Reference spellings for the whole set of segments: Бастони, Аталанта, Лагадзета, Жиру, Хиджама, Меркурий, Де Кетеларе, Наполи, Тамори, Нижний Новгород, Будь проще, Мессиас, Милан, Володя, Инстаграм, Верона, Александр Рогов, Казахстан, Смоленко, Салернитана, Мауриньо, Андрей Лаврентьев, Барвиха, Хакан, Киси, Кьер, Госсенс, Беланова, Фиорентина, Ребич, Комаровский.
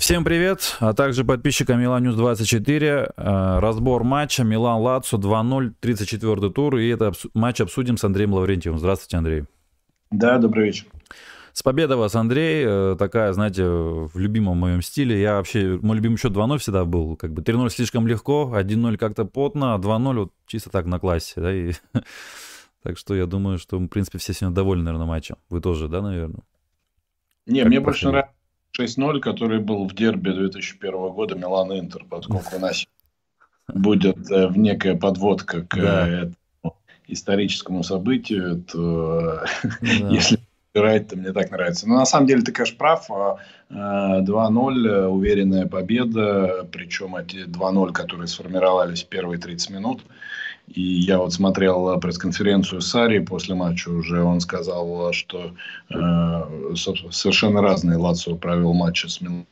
Всем привет, а также подписчикам Милан Ньюс 24. Разбор матча Милан-Лацо 2-0, 34-й тур. И этот матч обсудим с Андреем Лаврентьевым. Здравствуйте, Андрей. Да, добрый вечер. С победой вас, Андрей. Такая, знаете, в любимом моем стиле. Я вообще, мой любимый счет 2-0 всегда был. Как бы 3-0 слишком легко, 1-0 как-то потно, а 2-0 вот чисто так на классе. Да? И... Так что я думаю, что, в принципе, все сегодня довольны, наверное, матчем. Вы тоже, да, наверное? Не, как мне больше нравится 6-0, который был в дерби 2001 года Милан-Интер, поскольку у нас будет некая подводка к этому историческому событию, то если играть, то мне так нравится. Но на самом деле ты, конечно, прав. 2-0, уверенная победа, причем эти 2-0, которые сформировались в первые 30 минут. И я вот смотрел пресс-конференцию Сарри после матча уже. Он сказал, что совершенно разные Лацио провел матчи с Миланом.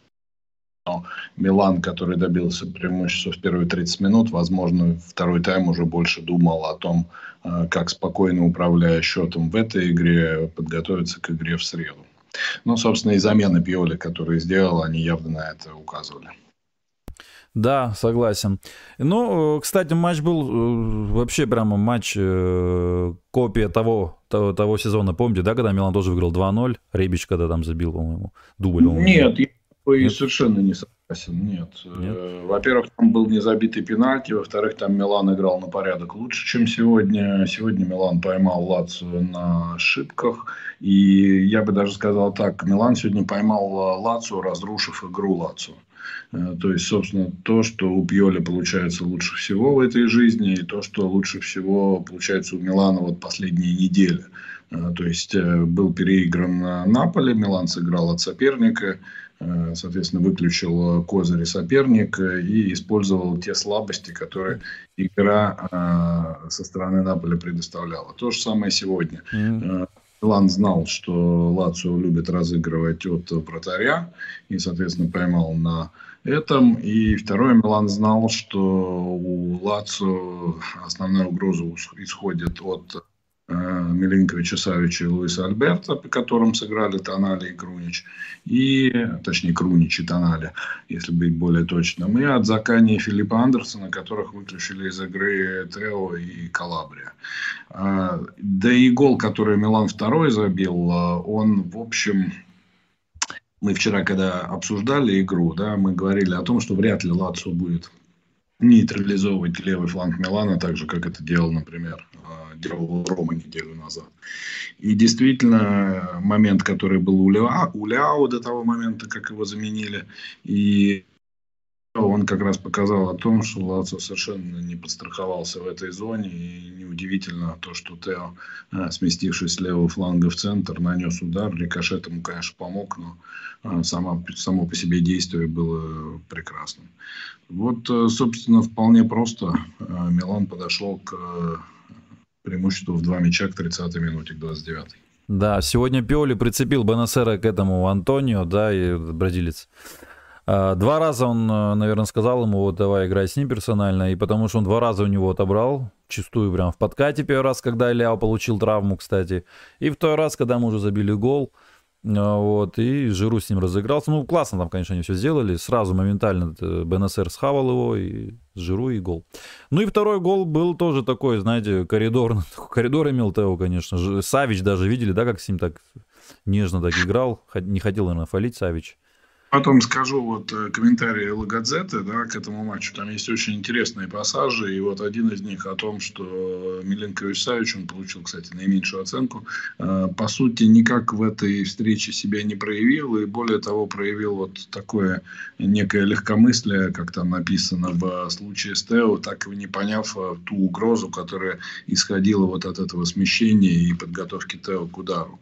Милан, который добился преимущества в первые 30 минут, возможно, второй тайм уже больше думал о том, как спокойно, управляя счетом в этой игре, подготовиться к игре в среду. Ну, собственно, и замены Пиоли, которые сделал, они явно на это указывали. Да, согласен. Ну, кстати, матч был вообще прямо матч, копия того сезона. Помните, да, когда Милан тоже выиграл 2-0? Ребич когда там забил, по-моему, дубль. Нет, я совершенно не согласен. Нет. Во-первых, там был незабитый пенальти. Во-вторых, там Милан играл на порядок лучше, чем сегодня. Сегодня Милан поймал Лацио на ошибках. И я бы даже сказал так. Милан сегодня поймал Лацио, разрушив игру Лацио. То есть, собственно, то, что у Пиоли получается лучше всего в этой жизни, и то, что лучше всего получается у Милана вот последние недели. То есть, был переигран Наполи, Милан сыграл от соперника, соответственно, выключил козыри соперника и использовал те слабости, которые игра со стороны Наполи предоставляла. То же самое сегодня. Милан знал, что Лацио любит разыгрывать от вратаря и, соответственно, поймал на этом. И второе, Милан знал, что у Лацио основная угроза исходит от Милинковича-Савича и Луиса Альберта, по которым сыграли Тонали и Крунич. И, точнее, Крунич и Тонали, если быть более точным. И от Закани и Филиппа Андерсона, которых выключили из игры Тео и Калабрия. Да и гол, который Милан второй забил, он, в общем... Мы вчера, когда обсуждали игру, да, мы говорили о том, что вряд ли Лацио будет нейтрализовывать левый фланг Милана, так же, как это делал, например, Рома неделю назад. И действительно, момент, который был у Ляо до того момента, как его заменили, и он как раз показал о том, что Лацио совершенно не подстраховался в этой зоне. И неудивительно то, что Тео, сместившись с левого фланга в центр, нанес удар. Рикошет ему, конечно, помог, но само по себе действие было прекрасным. Вот, собственно, вполне просто Милан подошел к преимуществу в два мяча к 30-й минуте, к 29-й. Да, сегодня Пиоли прицепил Беннасера к этому Антонио, да, и бразилец. Два раза он, наверное, сказал ему, вот давай играй с ним персонально, и потому что он два раза у него отобрал, чистую прям в подкате первый раз, когда Ляо получил травму, кстати, и второй раз, когда мы уже забили гол, вот, и Жиру с ним разыгрался. Ну, классно там, конечно, они все сделали, сразу моментально Беннасер схавал его, и Жиру, и гол. Ну и второй гол был тоже такой, знаете, коридор имел Тео, конечно, Савич даже, видели, да, как с ним так нежно так играл, не хотел, наверное, фолить Савич. Потом скажу вот комментарии Лагадзеты, да, к этому матчу. Там есть очень интересные пассажи. И вот один из них о том, что Милинкович-Савич, он получил, кстати, наименьшую оценку, по сути, никак в этой встрече себя не проявил. И более того, проявил вот такое некое легкомыслие, как там написано в случае с Тео, так и не поняв ту угрозу, которая исходила вот от этого смещения и подготовки Тео к удару.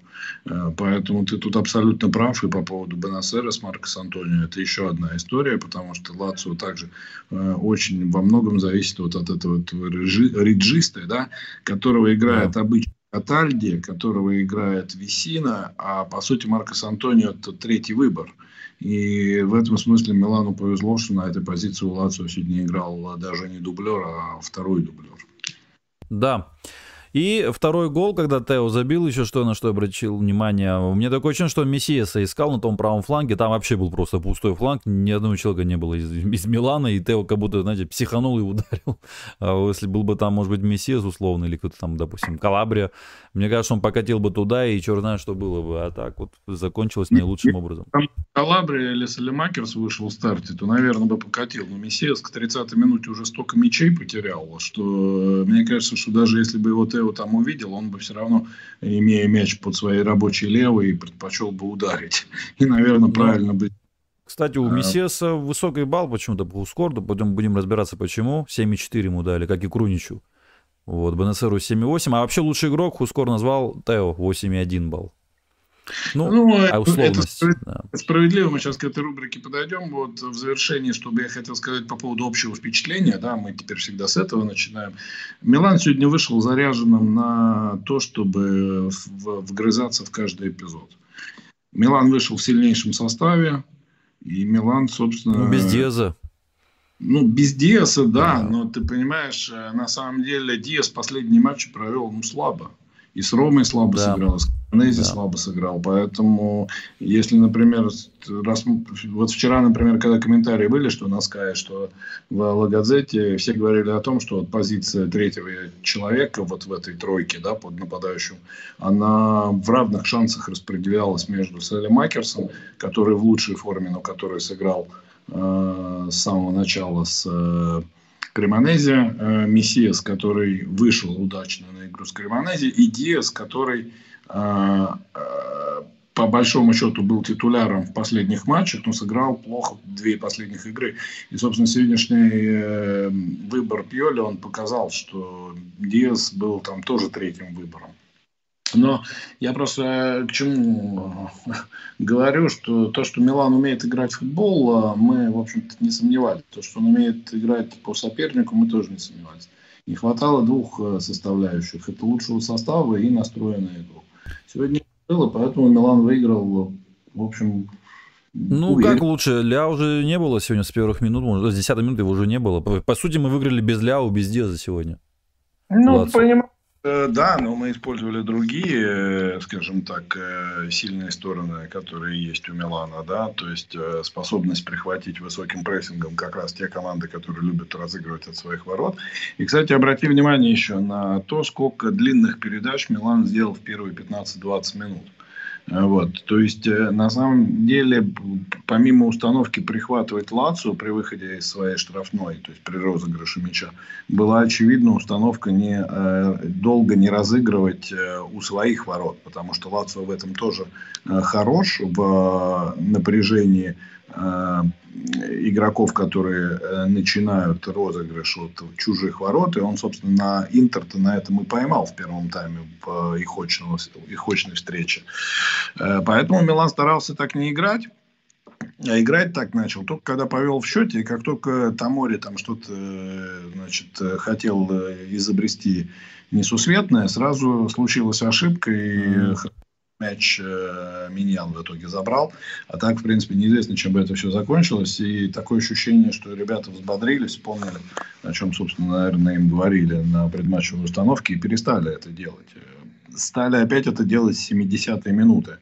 Поэтому ты тут абсолютно прав. И по поводу Беннасера с Маркос Антонио это еще одна история, потому что Лацио также очень во многом зависит вот от этого реджиста, да, которого играет обычно Атальди, которого играет Весина, а по сути Маркос Антонио это третий выбор. И в этом смысле Милану повезло, что на этой позиции у Лацио сегодня играл даже не дублер, а второй дублер. Да. И второй гол, когда Тео забил, еще что на что обратил внимание. У меня такое ощущение, что Мессиаса искал на том правом фланге. Там вообще был просто пустой фланг. Ни одного человека не было из Милана. И Тео как будто, знаете, психанул и ударил. А если был бы там, может быть, Мессиас условно или кто-то там, допустим, Калабрия. Мне кажется, он покатил бы туда и черт знает, что было бы. А так вот закончилось наилучшим образом. Там Калабрия или Салемакерс вышел в старте, то, наверное, бы покатил. Но Мессиас к 30-й минуте уже столько мячей потерял, что мне кажется, что даже если бы его Тео там увидел, он бы все равно, имея мяч под своей рабочей левой, предпочел бы ударить. И, наверное, правильно бы... Кстати, у Мессиаса высокий балл почему-то по ускорду, потом будем разбираться, почему. 7,4 ему дали, как и Круничу. Вот, Беннасеру 7,8. А вообще лучший игрок Хускор назвал Тео, 8,1 балл. Ну, а условность, это справедливо, да. Мы сейчас к этой рубрике подойдем. Вот в завершении, чтобы я хотел сказать по поводу общего впечатления, да, мы теперь всегда с этого начинаем. Милан сегодня вышел заряженным на то, чтобы вгрызаться в каждый эпизод. Милан вышел в сильнейшем составе, и Милан, собственно... Ну, без Диаса. Ну, без Диаса, да, но ты понимаешь, на самом деле Диас последний матч провел слабо. И с Ромой слабо сыграл, и с Кремонезе слабо сыграл. Поэтому, если, например, вот вчера, например, когда комментарии были, что на Sky, что в Лагазете, все говорили о том, что позиция третьего человека вот в этой тройке, да, под нападающим, она в равных шансах распределялась между Салемакерсом, который в лучшей форме, но который сыграл с самого начала с... Кремонезе, Мессиас, который вышел удачно на игру с Кремонезе, и Диас, который по большому счету был титуляром в последних матчах, но сыграл плохо две последних игры. И, собственно, сегодняшний выбор Пиоли, он показал, что Диас был там тоже третьим выбором. Но я просто к чему говорю, что то, что Милан умеет играть в футбол, мы, в общем-то, не сомневались. То, что он умеет играть по сопернику, мы тоже не сомневались. Не хватало двух составляющих. Это лучшего состава и настроенная игру. Сегодня было, поэтому Милан выиграл, в общем... Ну, уверен. Как лучше? Ля уже не было сегодня с первых минут. Может, с 10 минут его уже не было. По сути, мы выиграли без Ляо, без Деза сегодня. Ну, понимаю. Да, но мы использовали другие, скажем так, сильные стороны, которые есть у Милана, да, то есть способность прихватить высоким прессингом как раз те команды, которые любят разыгрывать от своих ворот. И, кстати, обрати внимание еще на то, сколько длинных передач Милан сделал в первые 15-20 минут. Вот. То есть, на самом деле, помимо установки прихватывать Лацио при выходе из своей штрафной, то есть при розыгрыше мяча, была очевидна установка не, долго не разыгрывать у своих ворот, потому что Лацио в этом тоже хорош, в напряжении игроков, которые начинают розыгрыш от чужих ворот. И он, собственно, на Интер-то на этом и поймал в первом тайме по их очной встрече. Поэтому Милан старался так не играть. А играть так начал только когда повел в счете. И как только Тамори там что-то, значит, хотел изобрести несусветное, сразу случилась ошибка. И мяч Миньян в итоге забрал. А так, в принципе, неизвестно, чем бы это все закончилось. И такое ощущение, что ребята взбодрились, вспомнили, о чем, собственно, наверное, им говорили на предматчевой установке, и перестали это делать. Стали опять это делать с 70-й минуты.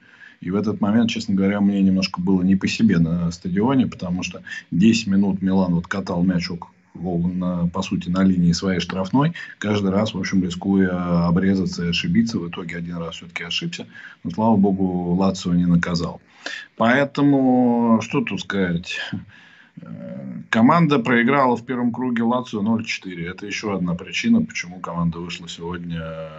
И в этот момент, честно говоря, мне немножко было не по себе на стадионе, потому что 10 минут Милан вот катал мяч по сути, на линии своей штрафной, каждый раз, в общем, рискуя обрезаться и ошибиться. В итоге один раз все-таки ошибся, но, слава богу, Лацио не наказал. Поэтому, что тут сказать... Команда проиграла в первом круге Лацио 0-4. Это еще одна причина, почему команда вышла сегодня,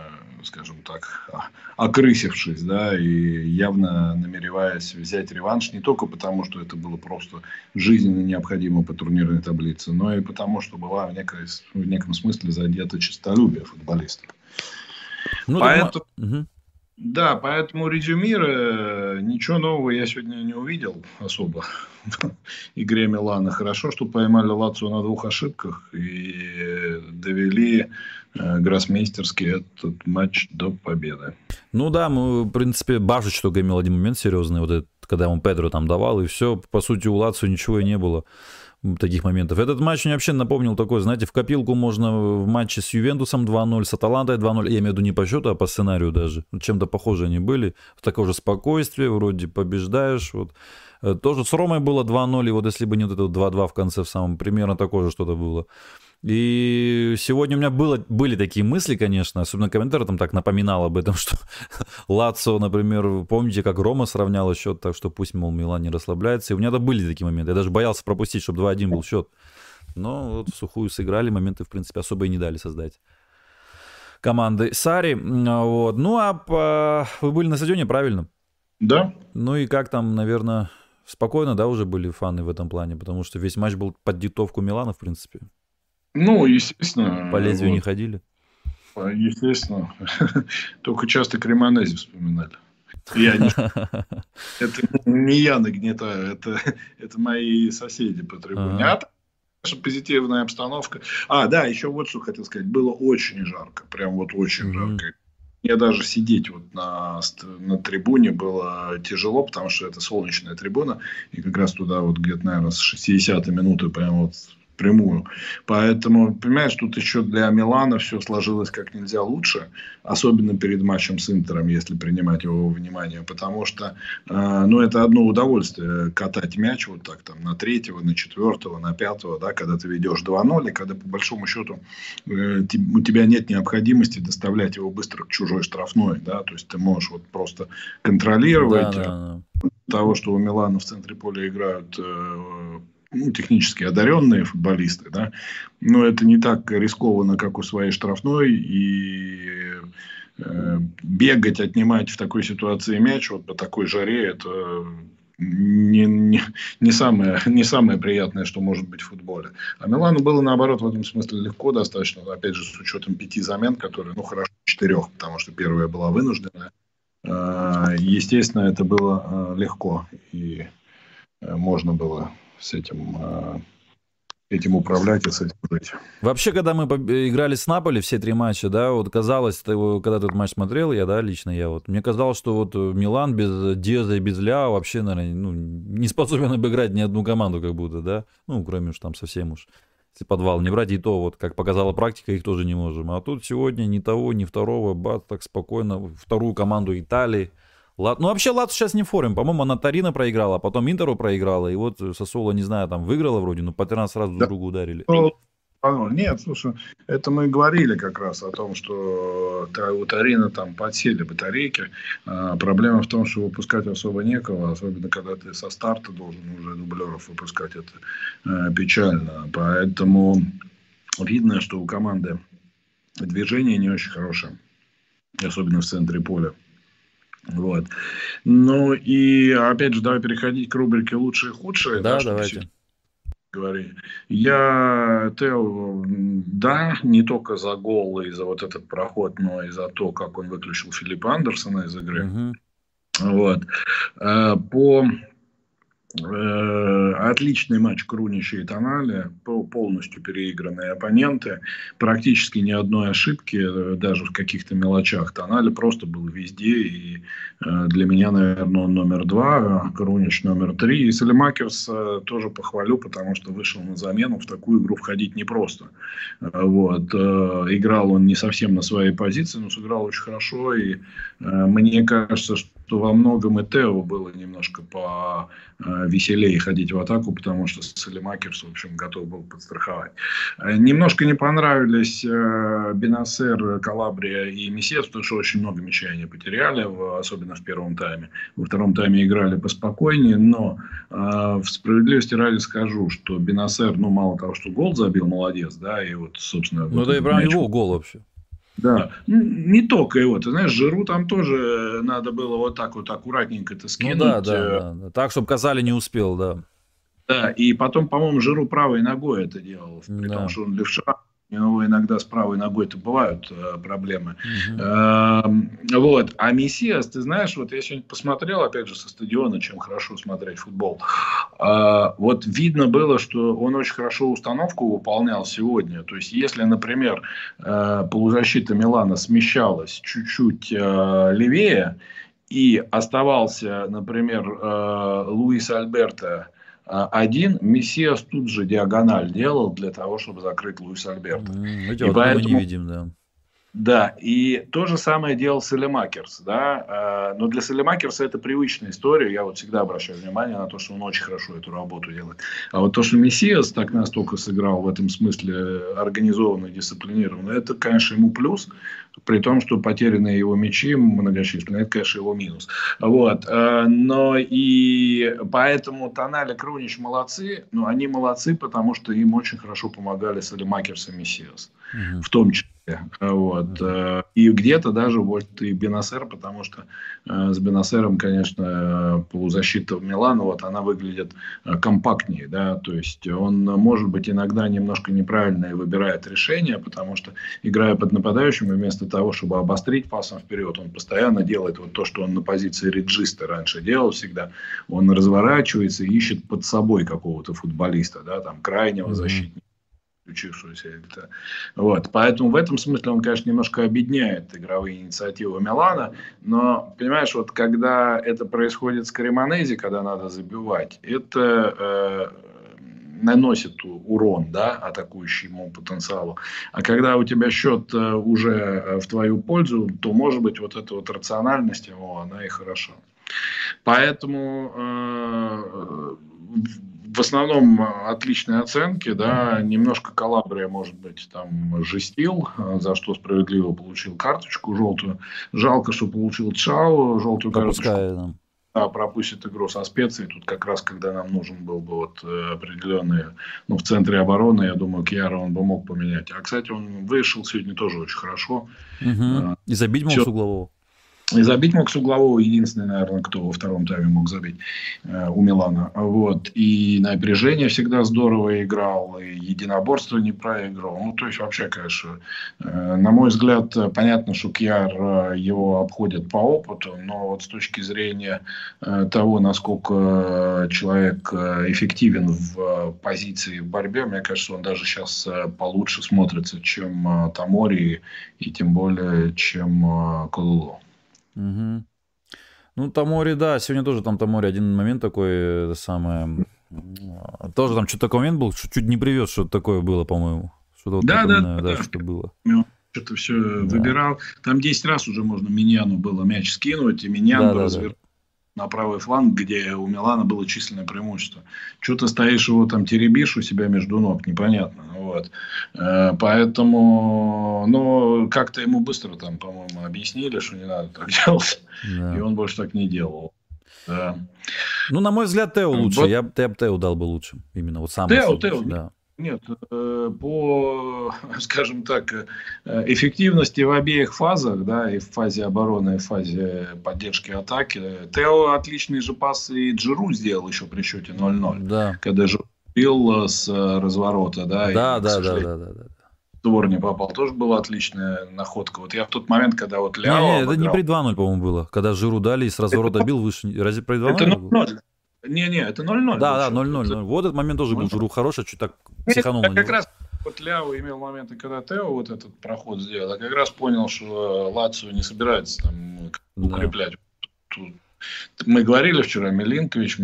скажем так, окрысившись, да, и явно намереваясь взять реванш не только потому, что это было просто жизненно необходимо по турнирной таблице, но и потому, что была в неком смысле задета честолюбие футболистов. Ну, поэтому... Да, поэтому, резюмируя, ничего нового я сегодня не увидел особо в игре Милана. Хорошо, что поймали Лацио на двух ошибках и довели гроссмейстерски этот матч до победы. Ну да, мы, в принципе, Бажич только имел один момент серьезный, вот этот, когда ему Педро там давал, и все, по сути, у Лацио ничего и не было. таких моментов. Этот матч мне вообще напомнил такой, знаете, в копилку можно в матче с Ювентусом 2-0, с Аталантой 2-0. Я имею в виду не по счету, а по сценарию даже. Чем-то похожи они были. В таком же спокойствии, вроде побеждаешь. Вот. Тоже с Ромой было 2-0, и вот если бы не вот это 2-2 в конце, в самом, примерно такое же что-то было. И сегодня у меня были такие мысли, конечно, особенно комментатор там так напоминал об этом, что Лацио, например, помните, как Рома сравнял счет, так что пусть, мол, Милан не расслабляется. И у меня да были такие моменты, я даже боялся пропустить, чтобы 2-1 был счет. Но вот в сухую сыграли, моменты, в принципе, особо и не дали создать команды Сарри. Вот. Ну, а вы были на стадионе, правильно? Да. Ну и как там, наверное, спокойно, да, уже были фаны в этом плане, потому что весь матч был под диктовку Милана, в принципе. Ну, естественно. По лезвию вот. Не ходили? Естественно. Только часто Кремонезе вспоминали. Я не... Это не я нагнетаю, это мои соседи по трибуне. А там, конечно, позитивная обстановка. А, да, еще вот что хотел сказать. Было очень жарко. Прям вот очень жарко. Мне даже сидеть вот на трибуне было тяжело, потому что это солнечная трибуна. И как раз туда вот где-то, наверное, с 60-й минуты прям вот... прямую. Поэтому, понимаешь, тут еще для Милана все сложилось как нельзя лучше, особенно перед матчем с Интером, если принимать его во внимание, потому что, ну, это одно удовольствие катать мяч вот так там на третьего, на четвертого, на пятого, да, когда ты ведешь 2-0, и когда по большому счету у тебя нет необходимости доставлять его быстро к чужой штрафной, да, то есть ты можешь вот просто контролировать того, что у Милана в центре поля играют ну, технически одаренные футболисты, да, но это не так рискованно, как у своей штрафной, и бегать, отнимать в такой ситуации мяч вот по такой жаре, это не самое приятное, что может быть в футболе. А Милану было, наоборот, в этом смысле легко достаточно, опять же, с учетом 5 замен, которые, ну, хорошо, 4, потому что первая была вынужденная. Естественно, это было легко, и можно было с этим управлять и с этим жить. Вообще, когда мы играли с Наполи все 3 матча, да, вот казалось, когда этот матч смотрел, мне казалось, что вот Милан без Диаса и без Ляо вообще, наверное, ну, не способен обыграть ни одну команду, как будто, да, ну, кроме уж там совсем уж, если подвал не брать, и то, вот, как показала практика, их тоже не можем. А тут сегодня ни того, ни второго, бац, так спокойно, вторую команду Италии. Ну, вообще, Лацо сейчас не в форме. По-моему, она Торино проиграла, а потом Интеру проиграла. И вот Сассуоло, не знаю, там выиграла вроде, но по 13 раз друг другу ударили. Нет, слушай, это мы говорили как раз о том, что у Торино там подсели батарейки. Проблема в том, что выпускать особо некого, особенно когда ты со старта должен уже дублеров выпускать. Это печально. Поэтому видно, что у команды движение не очень хорошее, особенно в центре поля. Вот. Ну и опять же, давай переходить к рубрике «Лучшие и худшие». Да, давайте. Я, Тео, да, не только за гол и за вот этот проход, но и за то, как он выключил Филиппа Андерсона из игры. Вот. Отличный матч Крунича и Тонали, полностью переигранные оппоненты, практически ни одной ошибки, даже в каких-то мелочах. Тонали просто был везде, и для меня, наверное, он номер 2, Крунич номер 3, и Салемакерс тоже похвалю, потому что вышел на замену, в такую игру входить непросто. Вот. Играл он не совсем на своей позиции, но сыграл очень хорошо, и мне кажется, что во многом и Тео было немножко веселее ходить в атаку, потому что Салемакерс, в общем, готов был подстраховать. Немножко не понравились Беннасер, Калабрия и Мессиас, потому что очень много мячей они потеряли, особенно в первом тайме. Во втором тайме играли поспокойнее, но в справедливости ради скажу, что Беннасер, ну, мало того, что гол забил, молодец, да, и вот, собственно... Ну, вот да и прям его гол вообще. Да, не только его, ты знаешь, Жиру там тоже надо было вот так аккуратненько-то скинуть. Ну да. Так, чтобы Казали не успел, да. Да, и потом, по-моему, Жиру правой ногой это делал, при том, что он левша. У него иногда с правой ногой-то бывают проблемы. Вот. А Мессиас, ты знаешь, вот я сегодня посмотрел, опять же, со стадиона, чем хорошо смотреть футбол. Вот видно было, что он очень хорошо установку выполнял сегодня. То есть, если, например, полузащита Милана смещалась чуть-чуть левее, и оставался, например, Луис Альберто один, Мессиас тут же диагональ делал для того, чтобы закрыть Луис Альберто. И поэтому... мы не видим, да. Да, и то же самое делал Салемакерс, да, но для Салемакерса это привычная история, я вот всегда обращаю внимание на то, что он очень хорошо эту работу делает. А вот то, что Мессиас так настолько сыграл в этом смысле организованно и дисциплинированно, это, конечно, ему плюс, при том, что потерянные его мячи многочисленные, это, конечно, его минус. Вот, но и поэтому Тонали, Крунич молодцы, но они молодцы, потому что им очень хорошо помогали Салемакерс и Мессиас, в том числе. Вот. И где-то даже вот и Беннасер, потому что с Беннасером, конечно, полузащита в Милана, вот она выглядит компактнее, да, то есть он, может быть, иногда немножко неправильно выбирает решение, потому что, играя под нападающим, вместо того, чтобы обострить пасом вперед, он постоянно делает вот то, что он на позиции реджиста раньше делал всегда, он разворачивается и ищет под собой какого-то футболиста, да, там, крайнего защитника. Вот. Поэтому в этом смысле он, конечно, немножко обедняет игровые инициативы Милана, но, понимаешь, вот когда это происходит с Кремонезе, когда надо забивать, это наносит урон, да, атакующему потенциалу. А когда у тебя счет уже в твою пользу, то, может быть, вот эта вот рациональность его, она и хороша. Поэтому в основном отличные оценки, да, немножко Калабрия, может быть, там жестил, за что справедливо получил карточку желтую. Жалко, что получил Чао желтую карточку. Да, пропустит игру со Специей. Тут как раз, когда нам нужен был бы вот определенный, ну, в центре обороны, я думаю, Кьера он бы мог поменять. А, кстати, он вышел сегодня тоже очень хорошо. И забить мог с углового. И забить мог с углового, единственный, наверное, кто во втором тайме мог забить у Милана. Вот. И напряжение всегда здорово играл, и единоборство не проиграл. Ну, то есть, вообще, конечно, на мой взгляд, понятно, что Кьер его обходит по опыту, но вот с точки зрения того, насколько человек эффективен в позиции в борьбе, мне кажется, он даже сейчас получше смотрится, чем Тамори и тем более, чем Колуло. Угу. Ну, Тамори, да, сегодня тоже там Тамори один момент такой, это самое, тоже там что-то такой момент был, чуть не привез, что-то такое было, по-моему. Что-то вот что было. Что-то все выбирал. Там 10 раз уже можно Миньяну было мяч скинуть, и Миньян бы развернул на правый фланг, где у Милана было численное преимущество. Что ты стоишь его там теребишь у себя между ног, непонятно. Вот. Поэтому, ну, как-то ему быстро там, по-моему, объяснили, что не надо так делать, и он больше так не делал. Да. Ну, на мой взгляд, Тео лучше. Вот. Я бы Тео дал бы лучше. Именно вот сам. Тео. Да. Нет, по, скажем так, эффективности в обеих фазах, да, и в фазе обороны, и в фазе поддержки атаки, Тео отличный же пас и Жиру сделал еще при счете 0-0, когда Жиру бил с разворота, да, Двор не попал, тоже была отличная находка. Вот я в тот момент, когда вот Ляо... это не при 2-0, по-моему, было, когда Жиру дали и с разворота бил выше, разве при 2-0? Это 0-0. Не-не, это 0-0. Да, 0-0. Вот этот момент тоже был Жиру хороший, чуть так психанул. Я как раз вот Ляо имел моменты, когда Тео вот этот проход сделал, а как раз понял, что Лацио не собирается там укреплять. Мы говорили вчера, Милинкович,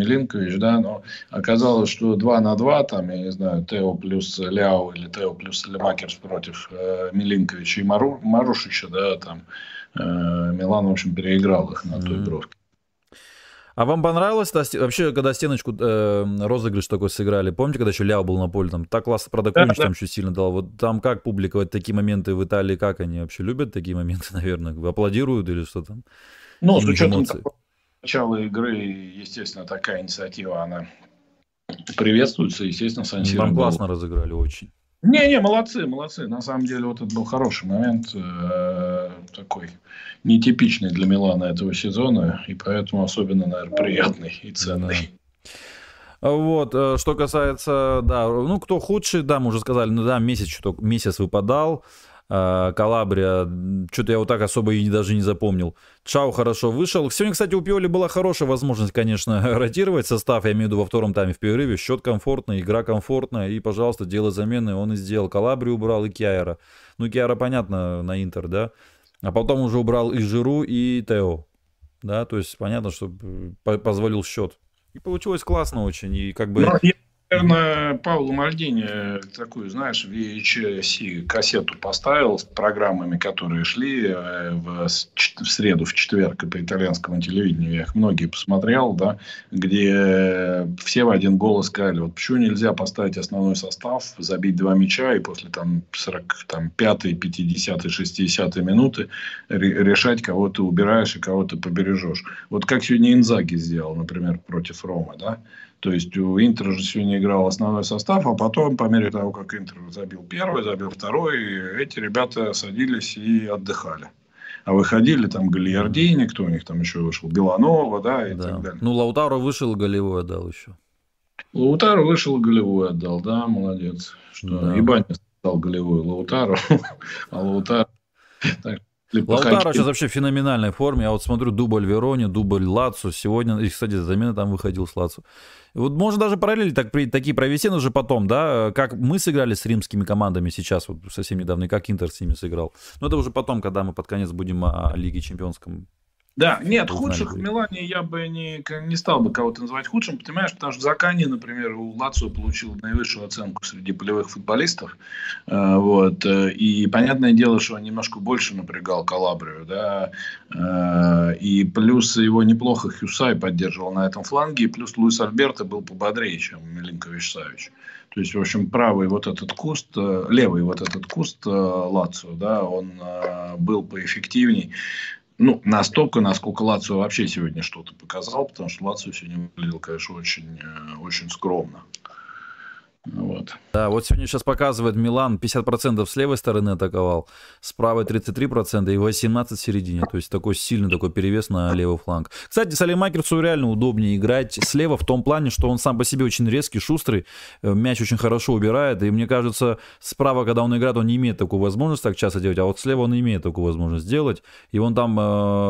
да, но оказалось, что 2 на 2, там, я не знаю, Тео плюс Ляо или Тео плюс Салемакерс против Милинковича и Марушича, да, там, Милан, в общем, переиграл их на той бровке. А вам понравилось вообще, когда стеночку розыгрыш такой сыграли? Помните, когда еще Ляо был на поле? Там так классно, правда, Крунич там еще сильно дал. Вот там как публика, вот такие моменты в Италии, как они вообще любят такие моменты, наверное? Аплодируют или что там? Ну, с учетом начала игры, естественно, такая инициатива, она приветствуется, естественно, Сан-Сиро. Там классно разыграли очень. Не-не, молодцы. На самом деле, вот это был хороший момент, такой нетипичный для Милана этого сезона, и поэтому особенно, наверное, приятный и ценный. Вот, что касается, да, ну, кто худший, да, мы уже сказали, ну, да, месяц выпадал, Калабрия, что-то я вот так особо и даже не запомнил. Чао хорошо вышел. Сегодня, кстати, у Пиоли была хорошая возможность, конечно, ротировать состав, я имею в виду во втором тайме в перерыве. Счет комфортный, игра комфортная, и, пожалуйста, делай замены. Он и сделал. Калабрию убрал и Кьяра. Ну, Кьяра, понятно, на Интер, да? А потом уже убрал и Жиру, и Тео. Да, то есть понятно, что позволил счет. И получилось классно очень. И как бы... Я, наверное, Пауло Мальдини такую, знаешь, VHC кассету поставил с программами, которые шли в среду, в четверг по итальянскому телевидению. Я их многие посмотрел, да, где все в один голос сказали, вот почему нельзя поставить основной состав, забить два мяча и после там 45-й, 50-й, 60-й минуты решать, кого ты убираешь и кого ты побережешь. Вот как сегодня Инзаги сделал, например, против Ромы, да. То есть у Интера же сегодня играл основной состав, а потом, по мере того, как Интер забил первый, забил второй, эти ребята садились и отдыхали. А выходили там Гальярдини, кто у них там еще вышел, Беланова, да, и так далее. Ну, Лаутаро вышел, голевой отдал еще. Лаутаро вышел, голевой отдал, да, молодец. Что Ибанис отдал голевой Лаутаро, а Лаутаро... Лаутаро сейчас вообще в феноменальной форме. Я вот смотрю, дубль Вероне, дубль Лацу. Сегодня, и, кстати, замена там выходил с Лацу. Вот можно даже параллели такие провести, но уже потом, да, как мы сыграли с римскими командами сейчас, вот совсем недавно, и как Интер с ними сыграл. Но это уже потом, когда мы под конец будем о Лиге Чемпионском. Да, нет, худших в Милане я бы не стал бы кого-то называть худшим, понимаешь, потому что Закани, например, у Лацио получил наивысшую оценку среди полевых футболистов, вот, и понятное дело, что он немножко больше напрягал Калабрию, да, и плюс его неплохо Хюсай поддерживал на этом фланге, и плюс Луис Альберто был пободрее, чем Милинкович-Савич. То есть, в общем, правый вот этот куст, левый вот этот куст Лацио, да, он был поэффективней. Ну, настолько, насколько Лацио вообще сегодня что-то показал, потому что Лацио сегодня выглядел, конечно, очень, очень скромно. Вот. Да, вот сегодня сейчас показывает Милан 50% с левой стороны атаковал, с правой 33% и 18% в середине. То есть такой сильный такой перевес на левый фланг. Кстати, Салемакерсу реально удобнее играть слева в том плане, что он сам по себе очень резкий, шустрый, мяч очень хорошо убирает. И мне кажется, справа, когда он играет, он не имеет такую возможность так часто делать, а вот слева он имеет такую возможность делать. И он там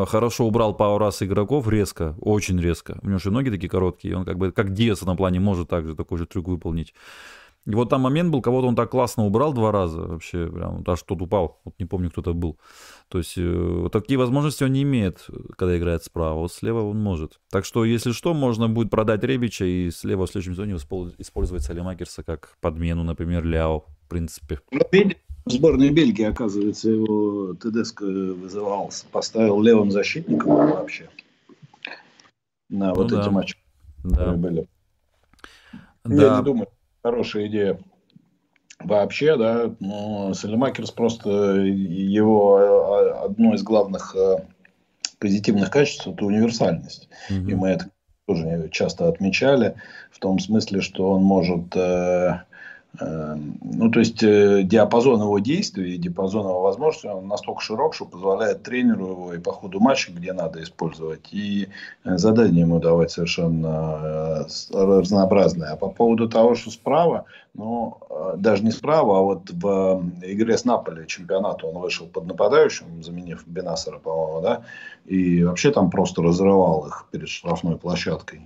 хорошо убрал пару раз игроков резко, очень резко. У него же ноги такие короткие, он как бы как Диас на плане может также такой же трюк выполнить. И вот там момент был, кого-то он так классно убрал два раза, вообще, прям, аж тот упал, вот не помню, кто это был. То есть, такие возможности он не имеет, когда играет справа, вот слева он может. Так что, если что, можно будет продать Ребича и слева в следующем сезоне использовать Салемакерса как подмену, например, Ляо, в принципе. В сборной Бельгии, оказывается, его Тедеско вызывал, поставил левым защитником вообще на ну вот да. Эти матчи, которые были. Да. Я не думаю. Хорошая идея вообще, да, но Салемакерс просто его одно из главных позитивных качеств – это универсальность. Mm-hmm. И мы это тоже часто отмечали, в том смысле, что он может, ну, то есть, диапазон его действий, диапазон его возможностей, он настолько широк, что позволяет тренеру его и по ходу матча, где надо использовать, и задание ему давать совершенно разнообразное. А по поводу того, что справа, ну, даже не справа, а вот в игре с Наполи чемпионата он вышел под нападающим, заменив Беннасера, по-моему, да, и вообще там просто разрывал их перед штрафной площадкой.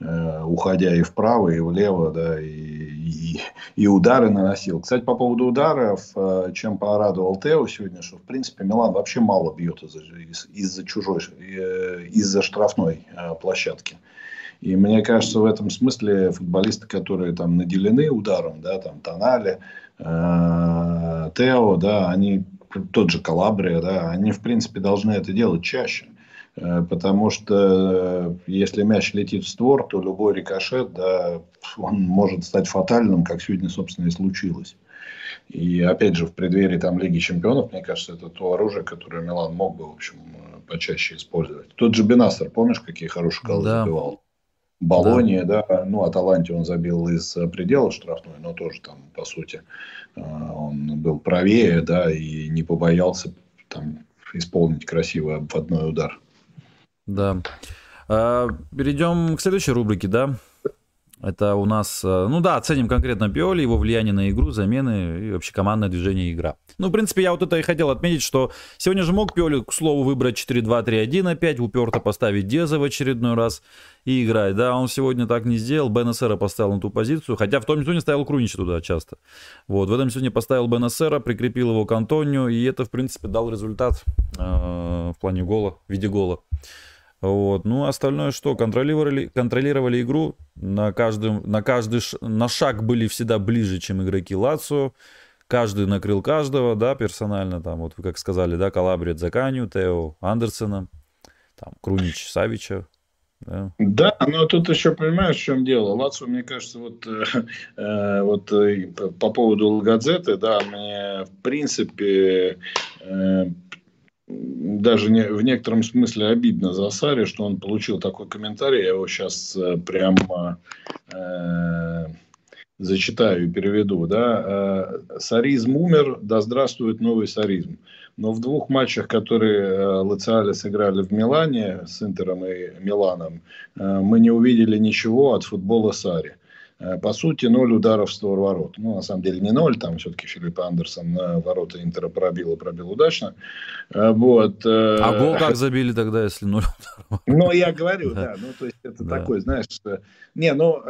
Уходя и вправо, и влево, да, и удары наносил. Кстати, по поводу ударов, чем порадовал Тео сегодня, что, в принципе, Милан вообще мало бьет из-за штрафной площадки. И мне кажется, в этом смысле футболисты, которые там наделены ударом, да, там Тонали, Тео, да, они, тот же Калабрия, да, они, в принципе, должны это делать чаще. Потому что если мяч летит в створ, то любой рикошет, да, он может стать фатальным, как сегодня, собственно, и случилось. И опять же, в преддверии там Лиги Чемпионов, мне кажется, это то оружие, которое Милан мог бы, в общем, почаще использовать. Тот же Беннасер, помнишь, какие хорошие голы забивал? Болония, да, ну, Аталанте он забил из предела штрафной, но тоже там, по сути, он был правее, да, и не побоялся там исполнить красивый обводной удар. Да. Перейдем к следующей рубрике, да. Это у нас, ну да, оценим конкретно Пиоли, его влияние на игру, замены и вообще командное движение и игра. Ну, в принципе, я вот это и хотел отметить, что сегодня же мог Пиоли, к слову, выбрать 4-2-3-1 опять, уперто поставить Деза в очередной раз и играть. Да, он сегодня так не сделал, Беннасера поставил на ту позицию, хотя в том сезоне ставил Крунича туда часто. Вот, в этом сезоне поставил Беннасера, прикрепил его к Антонио, и это, в принципе, дал результат в плане гола, в виде гола. Вот. Ну, остальное что? Контролировали игру. На шаг были всегда ближе, чем игроки Лацио. Каждый накрыл каждого, да, персонально. Там, вот вы как сказали, да, Калабрия, Дзаканью, Тео, Андерсона, там, Крунич, Савича. Да. Да, но тут еще понимаешь, в чем дело. Лацио, мне кажется, по поводу Лагодзеты, да, мне в принципе даже в некотором смысле обидно за Сарри, что он получил такой комментарий. Я его сейчас прямо зачитаю и переведу. Да? «Сарризм умер, да здравствует новый сарризм». Но в двух матчах, которые Лациали сыграли в Милане с Интером и Миланом, мы не увидели ничего от футбола Сарри. По сути, 0 ударов в створ ворот. Ну, на самом деле, не 0, там все-таки Филиппо Андерсон на ворота Интера пробил удачно. Вот. А гол как забили тогда, если 0 ударов? Ну, я говорю, да. Ну, то есть, это такой, знаешь... Не, ну,